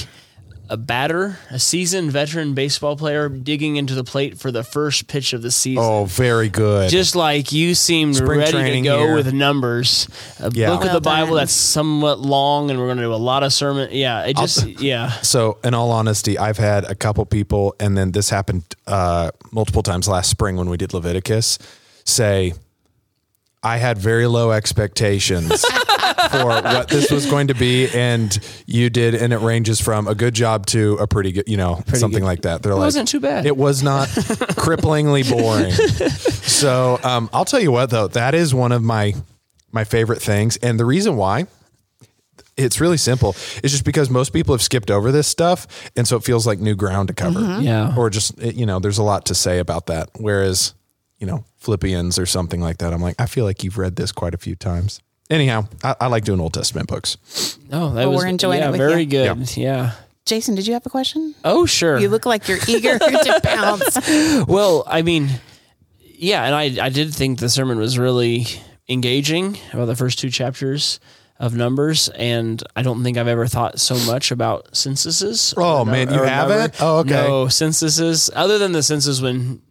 a seasoned veteran baseball player digging into the plate for the first pitch of the season. Oh, very good. Just like you seemed ready to go here. With Numbers. Book of the Bible that's somewhat long, and we're going to do a lot of sermon. Yeah, So, in all honesty, I've had a couple people, and then this happened multiple times last spring when we did Leviticus, say, I had very low expectations for what this was going to be, and you did, and it ranges from a good job to a pretty good, something like that. It wasn't too bad. It was not cripplingly boring. So I'll tell you what, though, that is one of my favorite things, and the reason why, it's really simple. It's just because most people have skipped over this stuff, and so it feels like new ground to cover. Mm-hmm. Yeah, or just there's a lot to say about that. Whereas Philippians or something like that, I'm like, I feel like you've read this quite a few times. Anyhow, I like doing Old Testament books. We're enjoying it with you. Yeah, very good. Yeah. Jason, did you have a question? Oh, sure. You look like you're eager to pounce. Well, and I did think the sermon was really engaging about the first two chapters of Numbers, and I don't think I've ever thought so much about censuses. Oh, man, you haven't? Oh, okay. No, censuses, other than the census when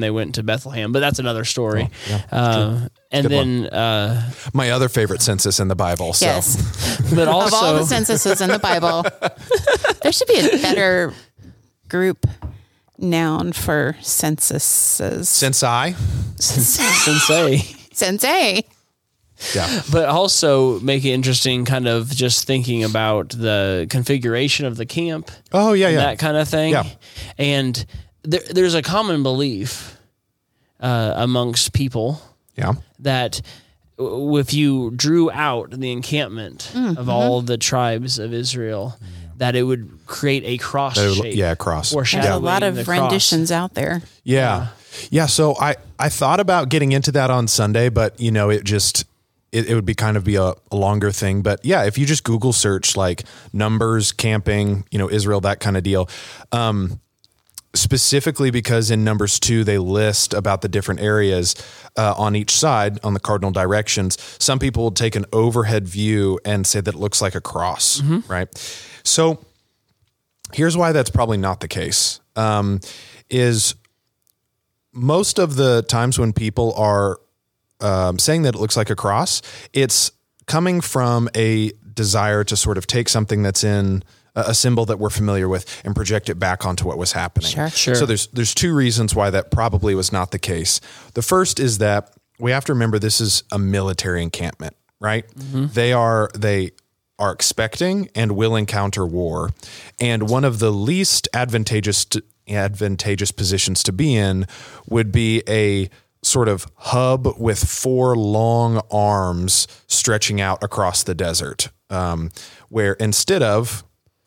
they went to Bethlehem, but that's another story. Oh, yeah, and then my other favorite census in the Bible. So. Yes, but also of all the censuses in the Bible, there should be a better group noun for censuses. Sensei. Yeah, but also make it interesting, kind of just thinking about the configuration of the camp. Oh yeah, that kind of thing. Yeah, and. There's a common belief amongst people that if you drew out the encampment of all the tribes of Israel, that it would create a cross shape. Yeah, cross. There's a lot of renditions out there. Yeah. Yeah, so I thought about getting into that on Sunday, but, it would be a longer thing. But, yeah, if you just Google search, Numbers, camping, Israel, that kind of deal, specifically because in Numbers 2, they list about the different areas on each side, on the cardinal directions. Some people will take an overhead view and say that it looks like a cross, right? So here's why that's probably not the case, is most of the times when people are saying that it looks like a cross, it's coming from a desire to sort of take something that's in a symbol that we're familiar with and project it back onto what was happening. Sure. So there's two reasons why that probably was not the case. The first is that we have to remember this is a military encampment, right? Mm-hmm. They are expecting and will encounter war. And one of the least advantageous advantageous positions to be in would be a sort of hub with four long arms stretching out across the desert, where instead of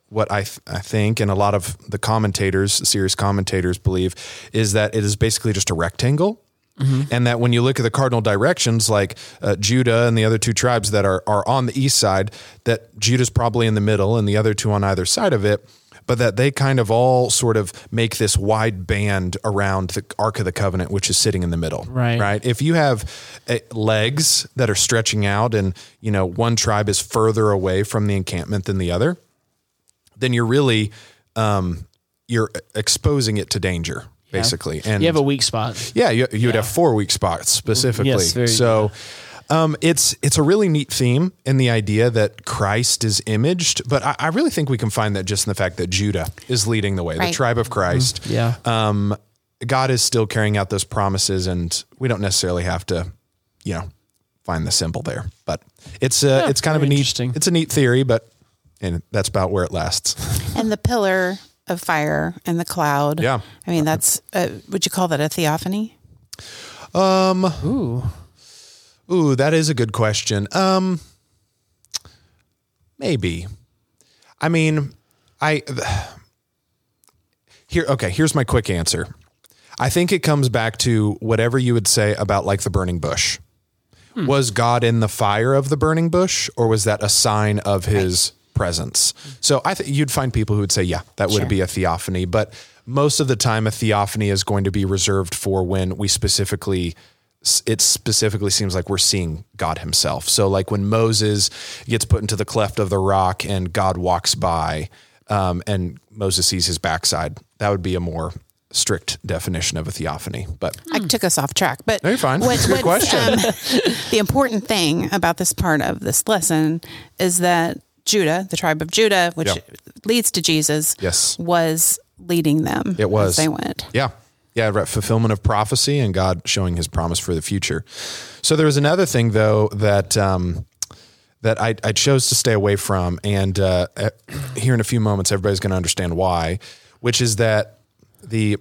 what I think, and a lot of the commentators, serious commentators believe, is that it is basically just a rectangle. Mm-hmm. And that when you look at the cardinal directions, like Judah and the other two tribes that are on the east side, that Judah's probably in the middle and the other two on either side of it, but that they kind of all sort of make this wide band around the Ark of the Covenant, which is sitting in the middle, right? If you have legs that are stretching out and, you know, one tribe is further away from the encampment than the other, then you're really, you're exposing it to danger. Basically. And you have a weak spot. Yeah. You would have 4 weak spots specifically. Yes, it's a really neat theme in the idea that Christ is imaged, but I really think we can find that just in the fact that Judah is leading the way, the tribe of Christ. Mm-hmm. Yeah. God is still carrying out those promises, and we don't necessarily have to, you know, find the symbol there, but it's kind of a neat theory, and that's about where it lasts. And the pillar of fire and the cloud. Yeah. I mean, that's, would you call that a theophany? Ooh, that is a good question. Maybe. I mean, here's my quick answer. I think it comes back to whatever you would say about like the burning bush. Hmm. Was God in the fire of the burning bush, or was that a sign of his presence? So I think you'd find people who would say, yeah, that would be a theophany, but most of the time a theophany is going to be reserved for when it specifically seems like we're seeing God himself. So like when Moses gets put into the cleft of the rock and God walks by, and Moses sees his backside, that would be a more strict definition of a theophany. But I took us off track, but no, you're fine. Good question. The important thing about this part of this lesson is that Judah, the tribe of Judah, which leads to Jesus, was leading them. It was. As they went. Yeah. Yeah. Right. Fulfillment of prophecy and God showing his promise for the future. So there was another thing though, that I chose to stay away from. And here in a few moments, everybody's going to understand why, which is that the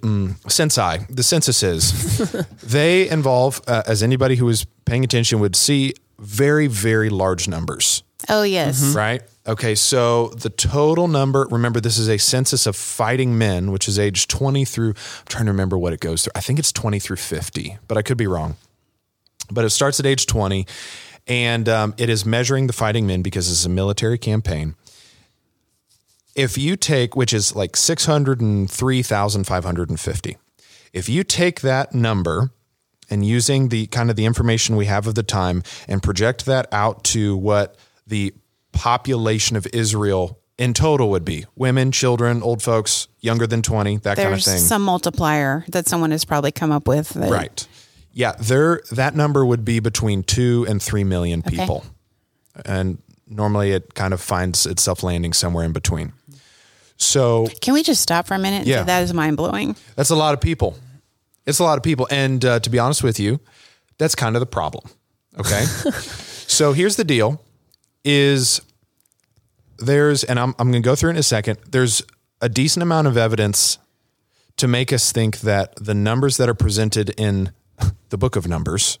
censuses, they involve, as anybody who was paying attention would see, very, very large numbers. Oh, yes. Mm-hmm. Right? Okay, so the total number, remember this is a census of fighting men, which is age 20 through, I'm trying to remember what it goes through. I think it's 20 through 50, but I could be wrong. But it starts at age 20, and it is measuring the fighting men because it's a military campaign. If you take, which is like 603,550, if you take that number and using the kind of the information we have of the time and project that out to what the population of Israel in total would be, women, children, old folks, younger than 20, kind of thing. There's some multiplier that someone has probably come up with. Right. Yeah. That number would be between 2 and 3 million people. Okay. And normally it kind of finds itself landing somewhere in between. So can we just stop for a minute? Yeah. That is mind blowing. That's a lot of people. It's a lot of people. And to be honest with you, that's kind of the problem. Okay. So here's the deal. I'm going to go through it in a second. There's a decent amount of evidence to make us think that the numbers that are presented in the Book of Numbers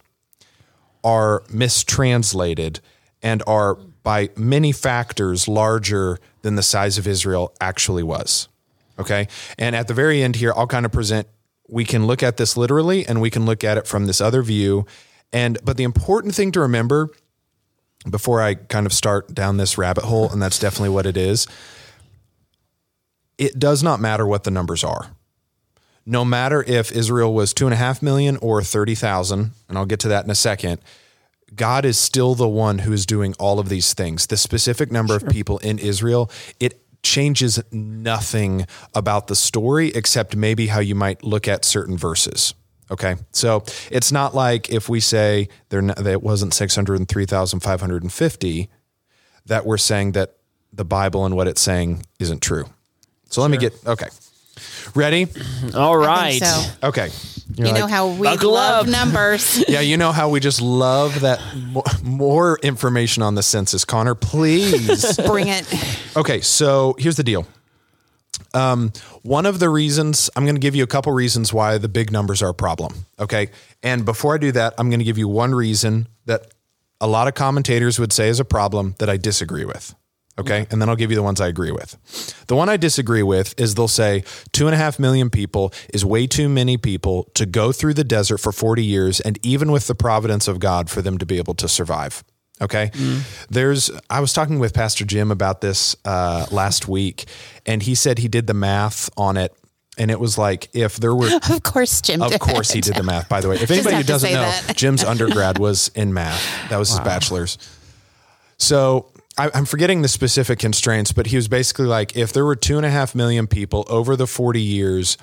are mistranslated and are by many factors larger than the size of Israel actually was. Okay. And at the very end here, I'll kind of present, we can look at this literally and we can look at it from this other view. But the important thing to remember before I kind of start down this rabbit hole, and that's definitely what it is, it does not matter what the numbers are. No matter if Israel was 2.5 million or 30,000, and I'll get to that in a second, God is still the one who is doing all of these things. The specific number of people in Israel, it changes nothing about the story except maybe how you might look at certain verses. Okay. So it's not like if we say it wasn't 603,550 that we're saying that the Bible and what it's saying isn't true. So let me get, okay. Ready? All right. So. Okay. You know how we love numbers. Yeah. You know how we just love that more information on the census. Connor, please bring it. Okay. So here's the deal. One of the reasons, I'm going to give you a couple reasons why the big numbers are a problem. Okay. And before I do that, I'm going to give you one reason that a lot of commentators would say is a problem that I disagree with. Okay. And then I'll give you the ones I agree with. The one I disagree with is they'll say 2.5 million people is way too many people to go through the desert for 40 years. And even with the providence of God for them to be able to survive. Okay. I was talking with Pastor Jim about this last week, and he said he did the math on it. And it was like, if there were, of course, Jim, of course he did the math, by the way, if anybody who doesn't know, Jim's undergrad was in math. That was his bachelor's. So I'm forgetting the specific constraints, but he was basically like, if there were 2.5 million people over the 40 years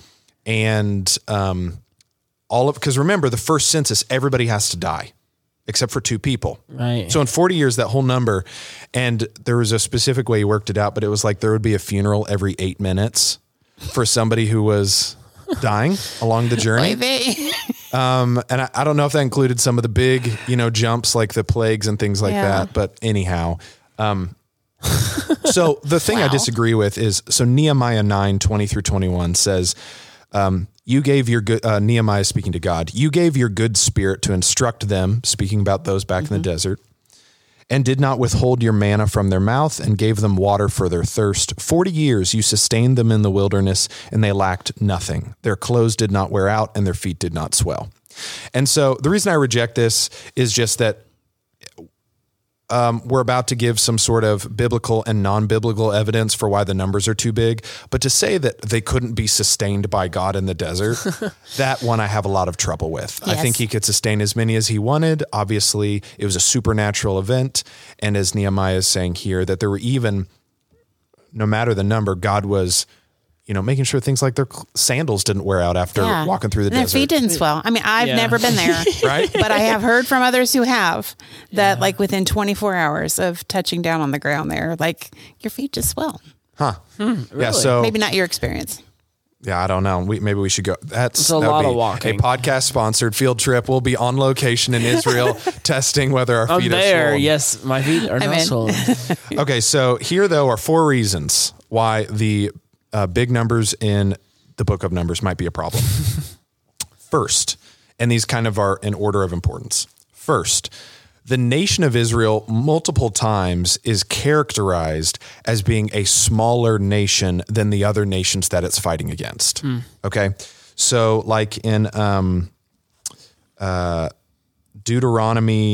and, because remember the first census, everybody has to die except for 2 people. Right. So in 40 years, that whole number, and there was a specific way he worked it out, but it was like, there would be a funeral every 8 minutes for somebody who was dying along the journey. And I don't know if that included some of the big, jumps like the plagues and things like that, but anyhow, so the thing I disagree with is, so Nehemiah 9:20-21 says, you gave your good, Nehemiah speaking to God, you gave your good spirit to instruct them, speaking about those back in the desert, and did not withhold your manna from their mouth and gave them water for their thirst. 40 years you sustained them in the wilderness and they lacked nothing. Their clothes did not wear out and their feet did not swell. And so the reason I reject this is just that we're about to give some sort of biblical and non-biblical evidence for why the numbers are too big, but to say that they couldn't be sustained by God in the desert, that one I have a lot of trouble with. Yes. I think he could sustain as many as he wanted. Obviously, it was a supernatural event. And as Nehemiah is saying here, that there were even, no matter the number, God was, making sure things like their sandals didn't wear out after walking through the desert. Their feet didn't swell. I mean, I've never been there, right? But I have heard from others who have that like within 24 hours of touching down on the ground there, like your feet just swell. Huh? Really? Yeah. So maybe not your experience. Yeah. I don't know. Maybe we should go. That's a lot of walking. A podcast sponsored field trip. We'll be on location in Israel testing whether our feet are swollen. Yes. My feet are not swollen. Okay. So here though are 4 reasons why the big numbers in the Book of Numbers might be a problem. First, and these kind of are in order of importance. First, the nation of Israel multiple times is characterized as being a smaller nation than the other nations that it's fighting against. Okay. So like in, Deuteronomy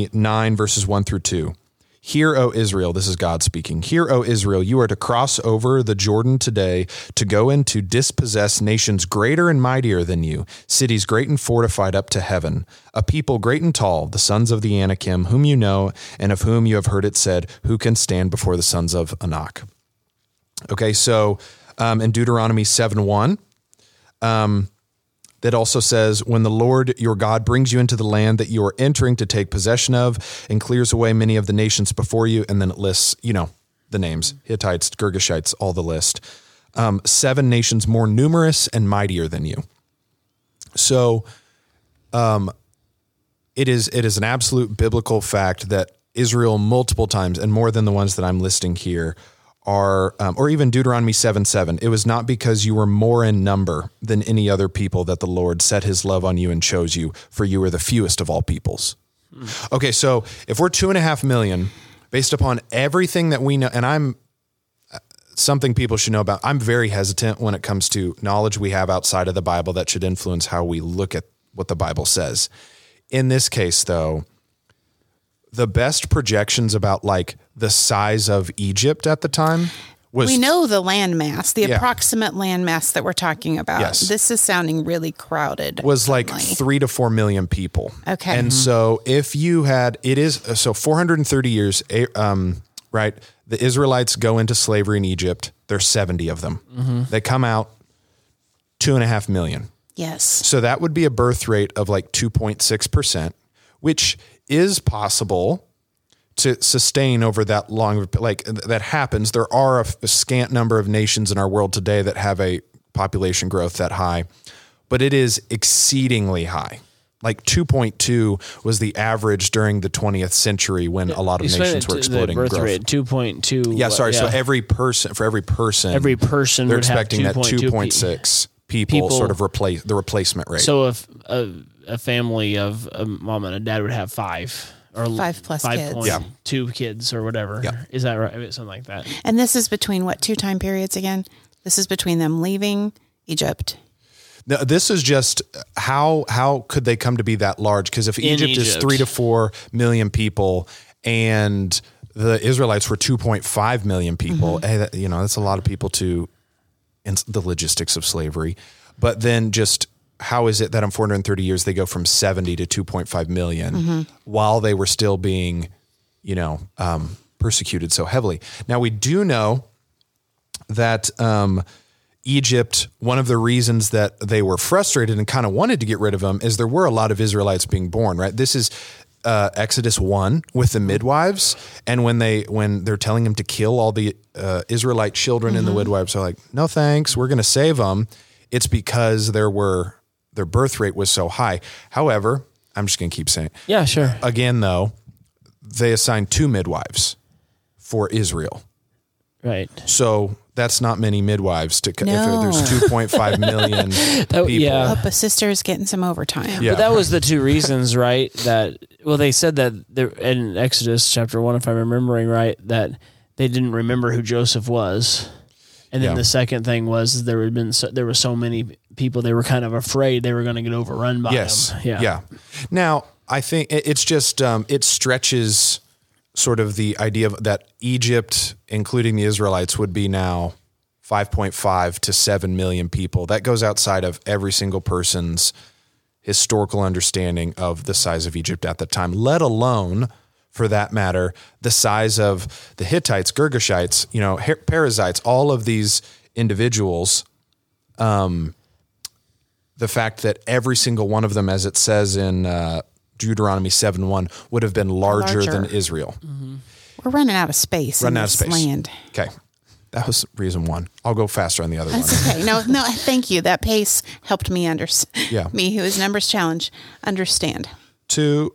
9:1-2, "Hear, O Israel," this is God speaking, "Hear, O Israel, you are to cross over the Jordan today to go in to dispossess nations greater and mightier than you, cities great and fortified up to heaven, a people great and tall, the sons of the Anakim, whom you know, and of whom you have heard it said, who can stand before the sons of Anak?" Okay, so in Deuteronomy 7:1, that also says, "When the Lord your God brings you into the land that you are entering to take possession of and clears away many of the nations before you," and then it lists, the names, Hittites, Girgashites, all the list, 7 nations more numerous and mightier than you. So it is an absolute biblical fact that Israel multiple times, and more than the ones that I'm listing here, are, or even Deuteronomy 7:7, "It was not because you were more in number than any other people that the Lord set his love on you and chose you, for you were the fewest of all peoples." Okay. So if we're 2.5 million, based upon everything that we know, and something people should know about, I'm very hesitant when it comes to knowledge we have outside of the Bible that should influence how we look at what the Bible says. In this case though, the best projections about like the size of Egypt at the time was... We know the landmass, the approximate landmass that we're talking about. Yes. This is sounding really crowded. Was suddenly like 3 to 4 million people. Okay. And so if you had, 430 years, right? The Israelites go into slavery in Egypt. There's 70 of them. They come out 2.5 million. Yes. So that would be a birth rate of like 2.6%, which is possible to sustain over that long, like that happens. There are a scant number of nations in our world today that have a population growth that high, but it is exceedingly high. like 2.2 was the average during the 20th century when a lot of nations were exploding birth growth rate. 2.2. Yeah, sorry. Yeah. So every person they're expecting that 2.6 people sort of replace the replacement rate. So if a family of a mom and a dad would have five kids. Yeah. 2 kids or whatever. Yeah. Is that right? Something like that. And this is between what 2 time periods again? This is between them leaving Egypt. No, this is just how could they come to be that large? Because if Egypt is 3 to 4 million people and the Israelites were 2.5 million people, mm-hmm. That's a lot of people to the logistics of slavery. But then just how is it that in 430 years they go from 70 to 2.5 million mm-hmm. while they were still being, persecuted so heavily? Now, we do know that Egypt, one of the reasons that they were frustrated and kind of wanted to get rid of them is there were a lot of Israelites being born, right? This is Exodus 1 with the midwives. And when they're telling them to kill all the Israelite children mm-hmm. and the midwives are like, no, thanks, we're going to save them. It's because their birth rate was so high. However, I'm just going to keep saying it. Yeah, sure. Again, though, they assigned 2 midwives for Israel. Right. So that's not many midwives if there's 2.5 million people. Yeah. I hope a sister's getting some overtime. Yeah. But that was the 2 reasons, right? They said that in Exodus chapter 1, if I'm remembering right, that they didn't remember who Joseph was. And then the second thing was there were so many people, they were kind of afraid they were going to get overrun by them. Yeah. Now, I think it's just, it stretches sort of the idea of that Egypt, including the Israelites, would be now 5.5 to 7 million people. That goes outside of every single person's historical understanding of the size of Egypt at the time, let alone, for that matter, the size of the Hittites, Girgashites, Perizzites, all of these individuals, the fact that every single one of them, as it says in Deuteronomy 7:1, would have been larger than Israel. Mm-hmm. We're running out of space. Land. Okay. That was reason 1. I'll go faster on the other one. Okay. No, thank you. That pace helped me understand. Yeah. Me, who is numbers challenged, understand. 2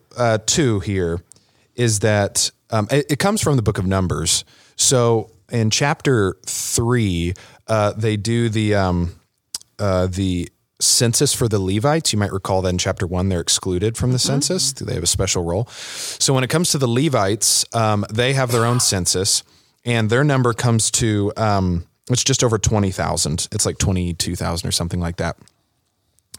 here is that it comes from the Book of Numbers. So in chapter 3, they do the census for the Levites. You might recall that in chapter 1, they're excluded from the census. Mm-hmm. They have a special role. So when it comes to the Levites, they have their own census, and their number comes to, it's just over 20,000. It's like 22,000 or something like that.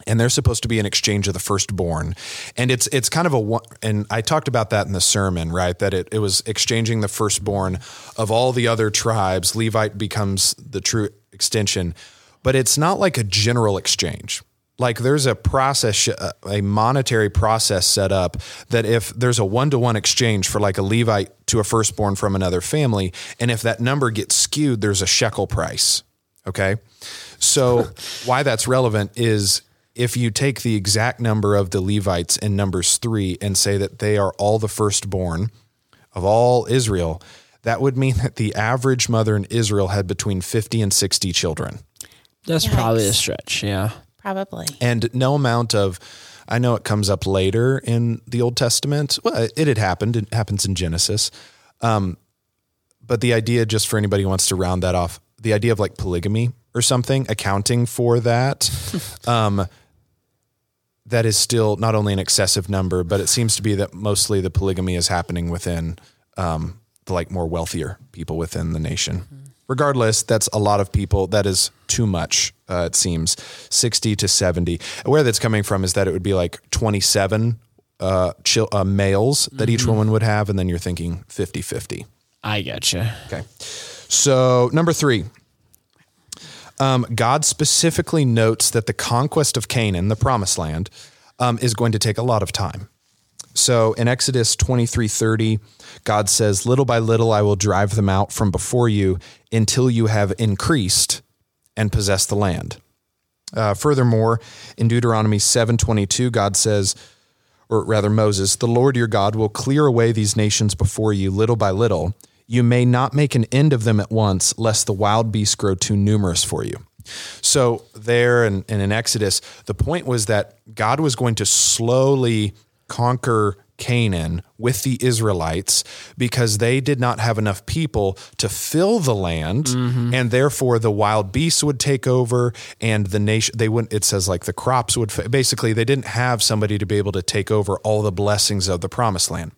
And they're supposed to be an exchange of the firstborn. And it's kind of and I talked about that in the sermon, right? That it was exchanging the firstborn of all the other tribes. Levite becomes the true extension. But it's not like a general exchange. Like there's a process, a monetary process set up that if there's a 1-to-1 exchange for like a Levite to a firstborn from another family, and if that number gets skewed, there's a shekel price. Okay. So why that's relevant is if you take the exact number of the Levites in Numbers 3 and say that they are all the firstborn of all Israel, that would mean that the average mother in Israel had between 50 and 60 children. That's probably a stretch, yeah. Probably. And no amount of, I know it comes up later in the Old Testament. Well, it had happened. It happens in Genesis. But the idea, just for anybody who wants to round that off, the idea of like polygamy or something, accounting for that, that is still not only an excessive number, but it seems to be that mostly the polygamy is happening within the like more wealthier people within the nation. Mm-hmm. Regardless, that's a lot of people. That is too much, it seems, 60 to 70. Where that's coming from is that it would be like 27 males that mm-hmm. each woman would have, and then you're thinking 50-50. I gotcha. Okay. So number 3, God specifically notes that the conquest of Canaan, the Promised Land, is going to take a lot of time. So in Exodus 23:30, God says, little by little, I will drive them out from before you until you have increased and possessed the land. Furthermore, in Deuteronomy 7:22, God says, or rather Moses, the Lord your God will clear away these nations before you little by little. You may not make an end of them at once, lest the wild beasts grow too numerous for you. So there and in Exodus, the point was that God was going to slowly conquer Canaan with the Israelites because they did not have enough people to fill the land, mm-hmm. and therefore the wild beasts would take over and the nation, they wouldn't, it says like the crops would, basically they didn't have somebody to be able to take over all the blessings of the Promised Land.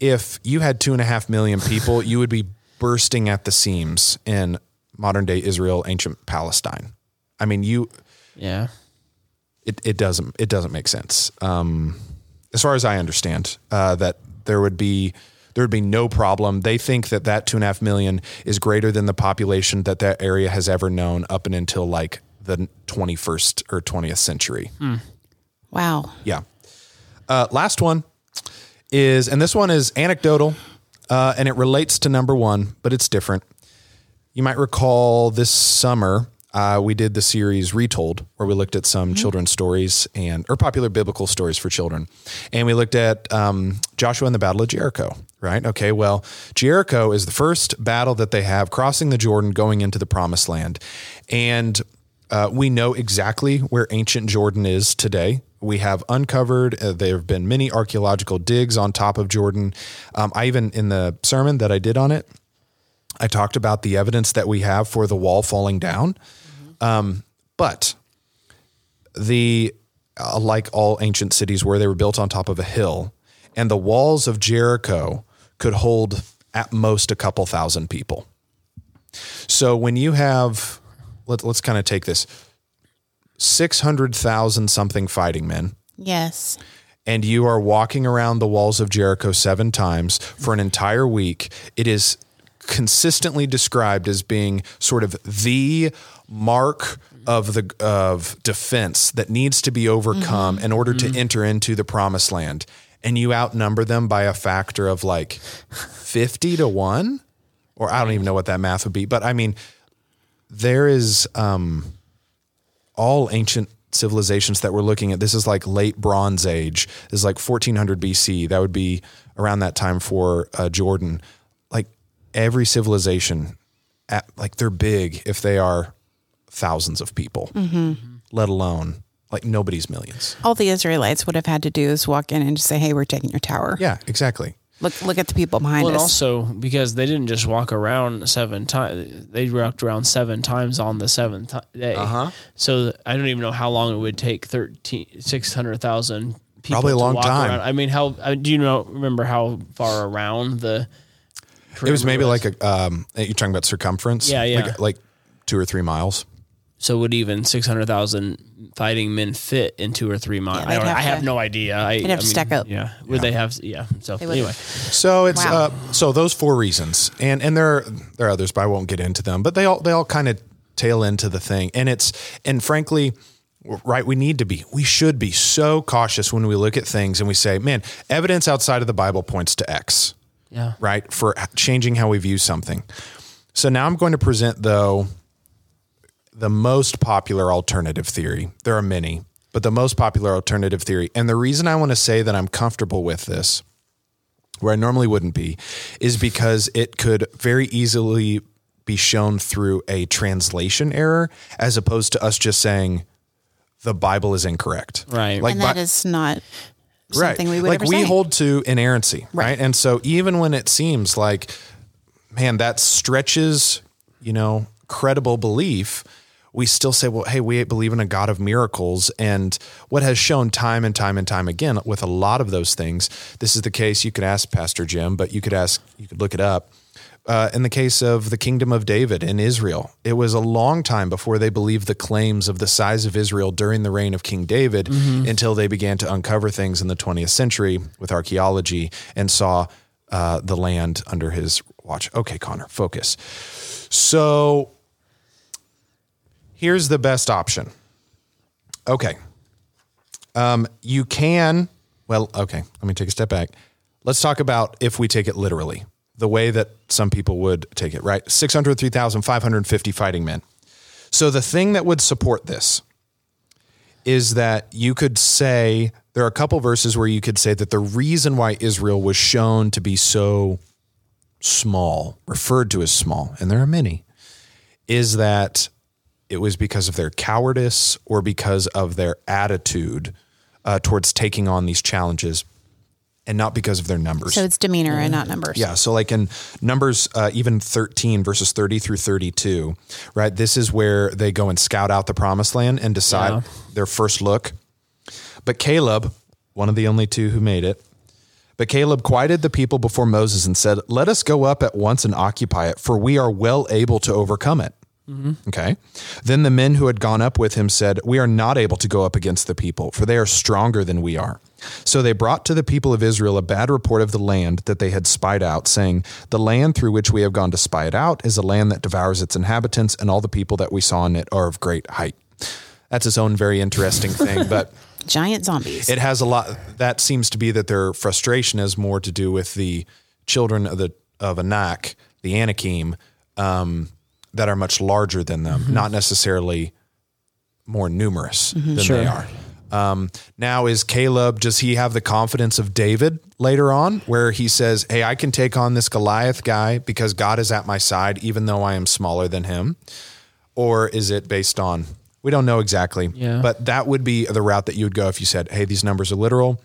If you had 2.5 million people, you would be bursting at the seams in modern day Israel, ancient Palestine. I mean, it doesn't make sense. As far as I understand, that there would be no problem. They think that 2.5 million is greater than the population that area has ever known up and until like the 21st or 20th century. Hmm. Wow. Yeah. Last one is, and this one is anecdotal, and it relates to number one, but it's different. You might recall this summer, we did the series Retold, where we looked at some mm-hmm. children's stories or popular biblical stories for children. And we looked at Joshua and the Battle of Jericho, right? Okay, well, Jericho is the first battle that they have crossing the Jordan, going into the Promised Land. And we know exactly where ancient Jordan is today. We have uncovered, there have been many archaeological digs on top of Jordan. I even, in the sermon that I did on it, I talked about the evidence that we have for the wall falling down. But like all ancient cities where they were built on top of a hill, and the walls of Jericho could hold at most a couple thousand people. So when you have, let's kind of take this 600,000 something fighting men. Yes. And you are walking around the walls of Jericho 7 times for an entire week. It is consistently described as being sort of the mark of defense that needs to be overcome mm-hmm. in order mm-hmm. to enter into the Promised Land. And you outnumber them by a factor of like 50 to 1, or I don't even know what that math would be. But I mean, there is, all ancient civilizations that we're looking at. This is like late Bronze Age. This is like 1400 BC. That would be around that time for Jordan. Like every civilization, they're big if they are thousands of people, mm-hmm. let alone like nobody's millions. All the Israelites would have had to do is walk in and just say, "Hey, we're taking your tower." Yeah, exactly. Look at the people behind us. Well, also because they didn't just walk around 7 times; they walked around 7 times on the 7th day. Uh-huh. So I don't even know how long it would take 600,000 people. Probably a long time. Around. I mean, remember how far around the? It was maybe like a. You're talking about circumference. Yeah, yeah. Like 2 or 3 miles. So would even 600,000 fighting men fit in 2 or 3 miles? Yeah, I have no idea. They'd have to stack up. Yeah. They have? Yeah. So anyway. So it's so those 4 reasons, and there are others, but I won't get into them. But they all kind of tail into the thing, and frankly, right? We should be so cautious when we look at things and we say, "Man, evidence outside of the Bible points to X." Yeah. Right? For changing how we view something. So now I'm going to present the most popular alternative theory. There are many, but the most popular alternative theory. And the reason I want to say that I'm comfortable with this, where I normally wouldn't be, is because it could very easily be shown through a translation error, as opposed to us just saying the Bible is incorrect. Right. Like, and that is not something we would ever say. Like we hold to inerrancy, right? And so even when it seems like, man, that stretches, credible belief, we still say, well, hey, we believe in a God of miracles. And what has shown time and time and time again with a lot of those things, this is the case. You could ask Pastor Jim, but you could look it up. In the case of the kingdom of David in Israel, it was a long time before they believed the claims of the size of Israel during the reign of King David, mm-hmm. until they began to uncover things in the 20th century with archaeology and saw the land under his watch. Okay, Connor, focus. So here's the best option. Okay. Let me take a step back. Let's talk about if we take it literally, the way that some people would take it, right? 603,550 fighting men. So the thing that would support this is that you could say, there are a couple verses where you could say that the reason why Israel was shown to be so small, referred to as small, and there are many, is that it was because of their cowardice or because of their attitude towards taking on these challenges and not because of their numbers. So it's demeanor and not numbers. Yeah. So like in Numbers, even 13 verses 30 through 32, right? This is where they go and scout out the Promised Land and decide their first look. But Caleb, one of the only two who made it, but Caleb quieted the people before Moses and said, "Let us go up at once and occupy it, for we are well able to overcome it." Mm-hmm. Okay. Then the men who had gone up with him said, "We are not able to go up against the people, for they are stronger than we are." So they brought to the people of Israel a bad report of the land that they had spied out, saying, "The land through which we have gone to spy it out is a land that devours its inhabitants, and all the people that we saw in it are of great height." That's its own very interesting thing, but giant zombies. It has a lot. That seems to be that their frustration is more to do with the children of Anak, the Anakim, that are much larger than them, not necessarily more numerous than they are. Now, is Caleb, does he have the confidence of David later on where he says, "Hey, I can take on this Goliath guy because God is at my side, even though I am smaller than him"? Or is it based on, we don't know exactly, but that would be the route that you would go if you said, "Hey, these numbers are literal.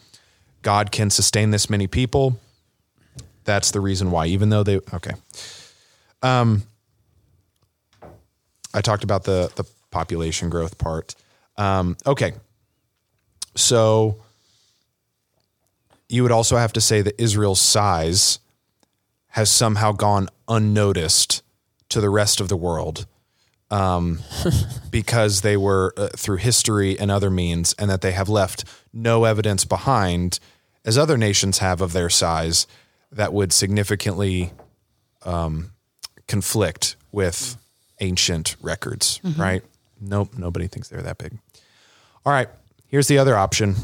God can sustain this many people. That's the reason why," even though they, I talked about the population growth part. Okay. So you would also have to say that Israel's size has somehow gone unnoticed to the rest of the world. Because they were through history and other means, and that they have left no evidence behind, as other nations have of their size, that would significantly conflict with ancient records, right? Nope, nobody thinks they're that big. All right, here's the other option.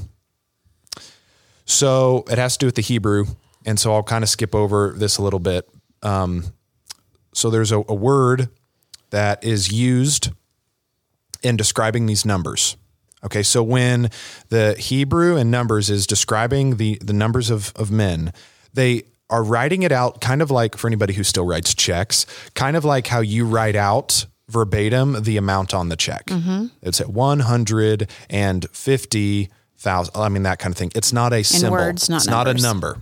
So it has to do with the Hebrew, and so I'll kind of skip over this a little bit. So there's a word that is used in describing these numbers. Okay, so when the Hebrew in Numbers is describing the numbers of men, they are writing it out kind of like, for anybody who still writes checks, kind of like how you write out verbatim the amount on the check. It's at 150,000, I mean, that kind of thing. It's not a symbol. Words, not it's numbers. Not a number.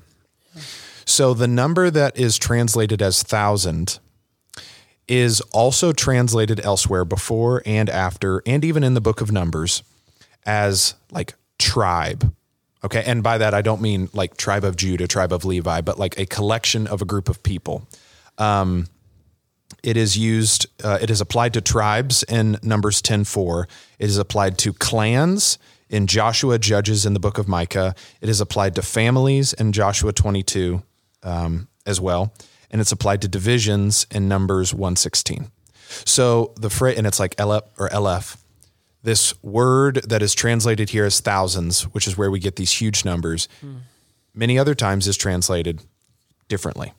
So the number that is translated as thousand is also translated elsewhere before and after, and even in the Book of Numbers, as like tribe. Okay. And by that, I don't mean like tribe of Judah, tribe of Levi, but like a collection of a group of people. It is used, it is applied to tribes in Numbers 10:4. It is applied to clans in Joshua, Judges, in the Book of Micah. It is applied to families in Joshua 22 as well. And it's applied to divisions in Numbers 1:16. So the phrase, and it's like LF or LF, this word that is translated here as thousands, which is where we get these huge numbers, many other times is translated differently.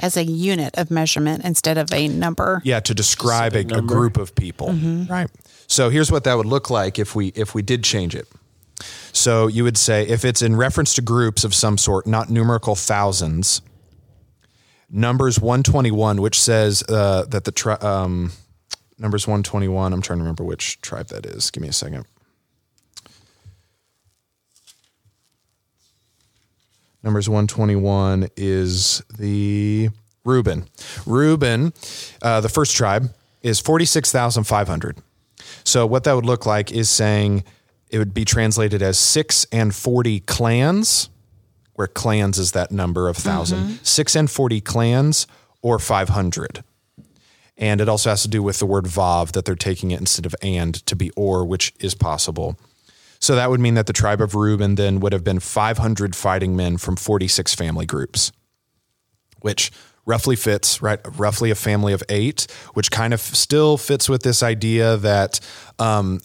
As a unit of measurement instead of a number. Yeah, to describe a group of people. Right. So here's what that would look like if we did change it. So you would say, if it's in reference to groups of some sort, not numerical thousands, Numbers 121, which says that the Numbers 121, I'm trying to remember which tribe that is. Give me a second. Numbers 121 is the Reuben. Reuben, the first tribe, is 46,500. So what that would look like is saying it would be translated as 6 and 40 clans, where clans is that number of thousand, 6 and 40 clans or 500. And it also has to do with the word vav, that they're taking it instead of and to be or, which is possible. So that would mean that the tribe of Reuben then would have been 500 fighting men from 46 family groups, which roughly fits, right? Roughly a family of 8, which kind of still fits with this idea that, the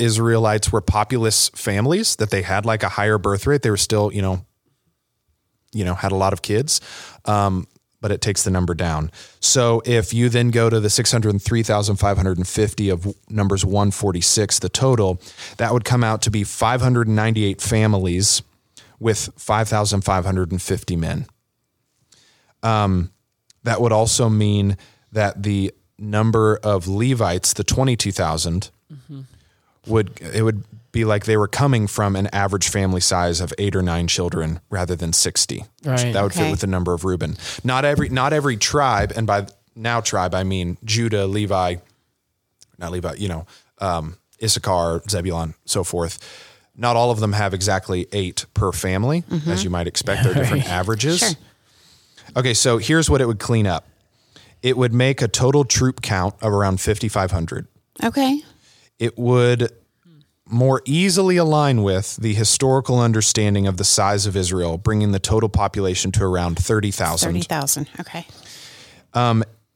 Israelites were populous families, that they had like a higher birth rate. They were still, you know, had a lot of kids, but it takes the number down. So if you then go to the 603,550 of Numbers 146, the total, that would come out to be 598 families with 5,550 men. That would also mean that the number of Levites, the 22,000, would be like they were coming from an average family size of 8 or 9 children rather than 60. Right. So that would fit with the number of Reuben. Not every tribe, and by now tribe, I mean Judah, Issachar, Zebulun, so forth. Not all of them have exactly 8 per family, as you might expect. They're different averages. Sure. Okay, so here's what it would clean up. It would make a total troop count of around 5,500. Okay. It would more easily align with the historical understanding of the size of Israel, bringing the total population to around 30,000. 30,000, okay.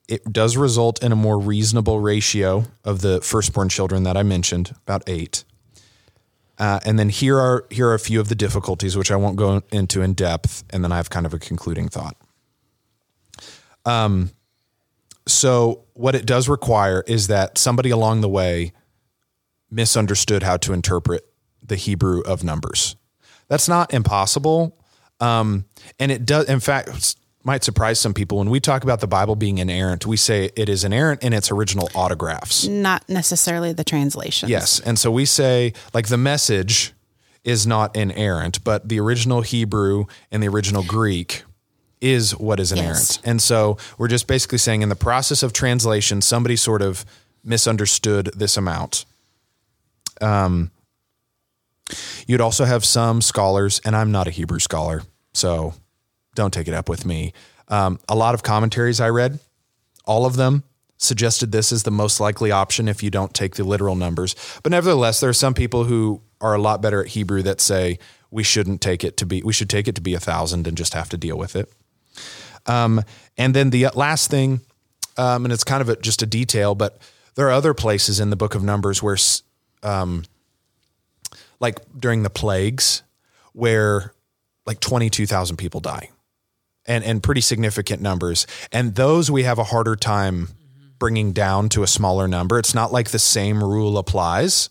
It does result in a more reasonable ratio of the firstborn children that I mentioned, about 8. And then here are a few of the difficulties, which I won't go into in depth, and then I have kind of a concluding thought. So what it does require is that somebody along the way misunderstood how to interpret the Hebrew of Numbers. That's not impossible. And it does, in fact, might surprise some people. When we talk about the Bible being inerrant, we say it is inerrant in its original autographs. Not necessarily the translations. Yes. And so we say, like, the Message is not inerrant, but the original Hebrew and the original Greek is what is inerrant. Yes. And so we're just basically saying in the process of translation, somebody sort of misunderstood this amount. You'd also have some scholars, and I'm not a Hebrew scholar, so don't take it up with me. A lot of commentaries I read, all of them suggested this is the most likely option if you don't take the literal numbers. But nevertheless, there are some people who are a lot better at Hebrew that say we should take it to be 1,000 and just have to deal with it. And then the last thing, and it's kind of just a detail, but there are other places in the Book of Numbers where, like during the plagues, where like 22,000 people die, and pretty significant numbers. And those we have a harder time bringing down to a smaller number. It's not like the same rule applies.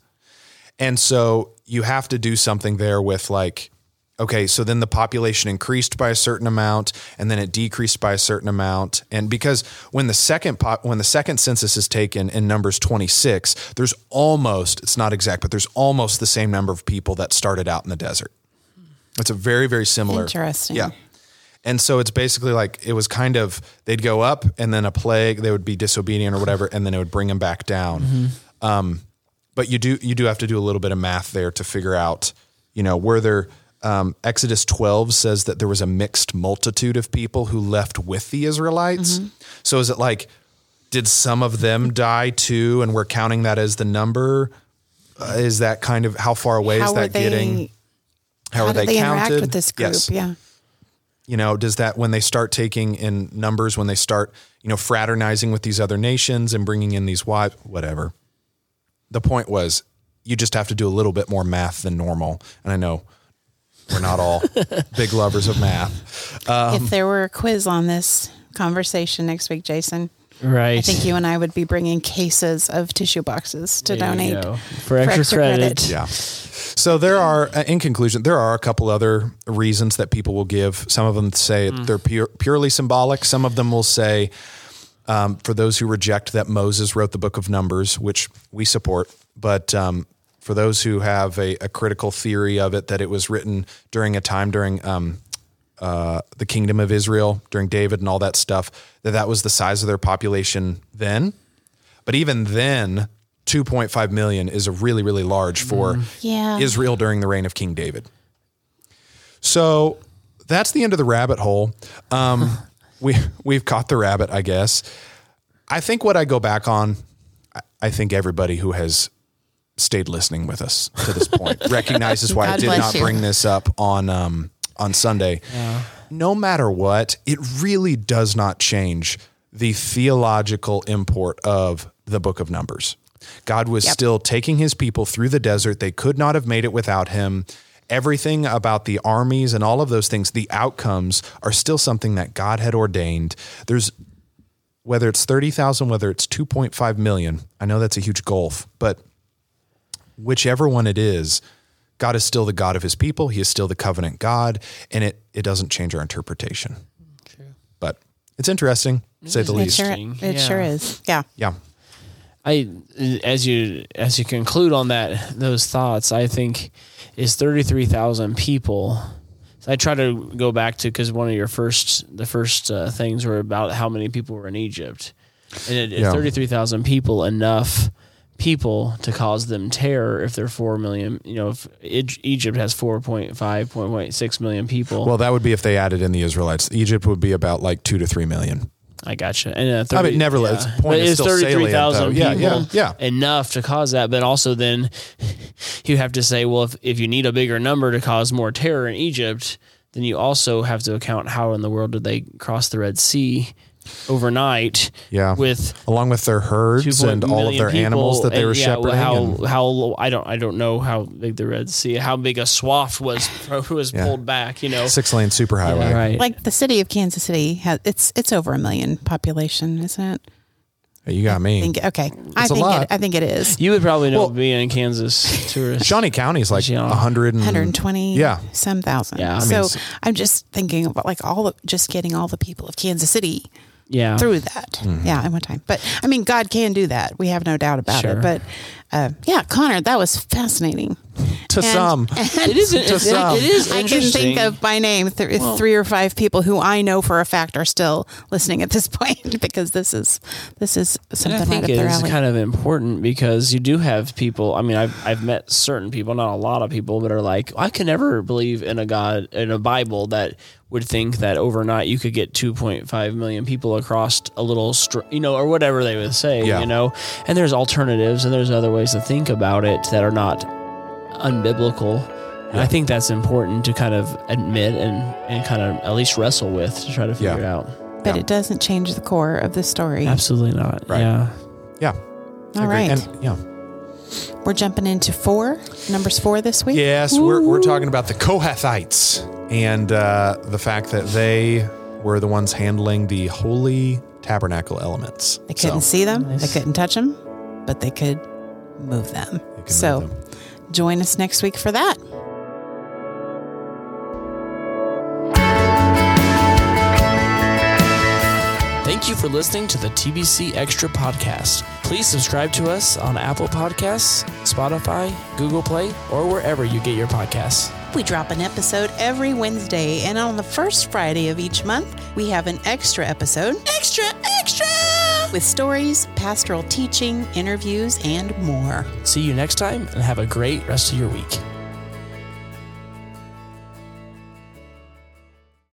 And so you have to do something there with, like, okay, so then the population increased by a certain amount, and then it decreased by a certain amount. And because when the second census is taken in Numbers 26, there's almost, it's not exact, but there's almost the same number of people that started out in the desert. It's a very, very similar. Interesting. Yeah. And so it's basically like, it was kind of, they'd go up and then a plague, they would be disobedient or whatever, and then it would bring them back down. Mm-hmm. But you do have to do a little bit of math there to figure out, you know, were there, Exodus 12 says that there was a mixed multitude of people who left with the Israelites. Mm-hmm. So is it like, did some of them die too? And we're counting that as the number? Is that kind of, how far away is that getting? How are they counted? Interact with this group? Yes. Yeah. You know, does that, when they start taking in numbers, when they start, you know, fraternizing with these other nations and bringing in these wives, whatever. The point was, you just have to do a little bit more math than normal. And I know we're not all big lovers of math. If there were a quiz on this conversation next week, Jason, right? I think you and I would be bringing cases of tissue boxes to donate for extra credit. Yeah. So there are, in conclusion, there are a couple other reasons that people will give. Some of them say they're purely symbolic. Some of them will say, for those who reject that Moses wrote the Book of Numbers, which we support, but for those who have a critical theory of it, that it was written during a time during the kingdom of Israel, during David and all that stuff, that was the size of their population then. But even then, 2.5 million is a really, really large for Israel during the reign of King David. So that's the end of the rabbit hole. We've caught the rabbit, I guess. I think what I go back on, I think everybody who has stayed listening with us to this point recognizes why I did not bring this up on Sunday. Yeah. No matter what, it really does not change the theological import of the Book of Numbers. God was still taking his people through the desert. They could not have made it without him. Everything about the armies and all of those things, the outcomes are still something that God had ordained. There's, whether it's 30,000, whether it's 2.5 million, I know that's a huge gulf, but whichever one it is, God is still the God of his people. He is still the covenant God, and it doesn't change our interpretation. True. But It's interesting, to say the least. It sure is. Yeah. Yeah. As you conclude on those thoughts, I think is 33,000 people. So I try to go back to, because one of the first things were about how many people were in Egypt, and 33,000 people, enough people to cause them terror if they're 4 million. You know, if Egypt has 4.5, 4.6 million people. Well, that would be if they added in the Israelites. Egypt would be about like 2 to 3 million. I gotcha. And 33,000 people, enough to cause that. But also then you have to say, well, if you need a bigger number to cause more terror in Egypt, then you also have to account how in the world did they cross the Red Sea overnight? Yeah, along with their herds and all of their people, animals that they were shepherding. I don't know how big the Red Sea, how big a swath was pulled back. You know, 6-lane superhighway. Yeah, right. Like the city of Kansas City has it's over 1 million population, isn't it? You got me. I think it is. You would probably know being in Kansas tourist. Shawnee County's like 120 some thousand. Yeah, so I'm just thinking about like getting all the people of Kansas City. Yeah, through that. Mm-hmm. Yeah, at one time. But I mean, God can do that. We have no doubt about it. But Connor, that was fascinating. It is. I can think of by name three or five people who I know for a fact are still listening at this point, because this is something. I think it's kind of important because you do have people. I mean, I've met certain people, not a lot of people, but are like, I can never believe in a God in a Bible that would think that overnight you could get 2.5 million people across a little, or whatever they would say, and there's alternatives and there's other ways to think about it that are not unbiblical. And I think that's important to kind of admit and kind of at least wrestle with to try to figure it out. But it doesn't change the core of the story. Absolutely not. Right. Yeah. Yeah. All right. And, we're jumping into Numbers 4 this week. Yes. We're talking about the Kohathites. And the fact that they were the ones handling the holy tabernacle elements. They couldn't see them. Nice. They couldn't touch them, but they could move them. Join us next week for that. Thank you for listening to the TBC Extra Podcast. Please subscribe to us on Apple Podcasts, Spotify, Google Play, or wherever you get your podcasts. We drop an episode every Wednesday, and on the first Friday of each month, we have an extra episode. Extra, extra! With stories, pastoral teaching, interviews, and more. See you next time, and have a great rest of your week.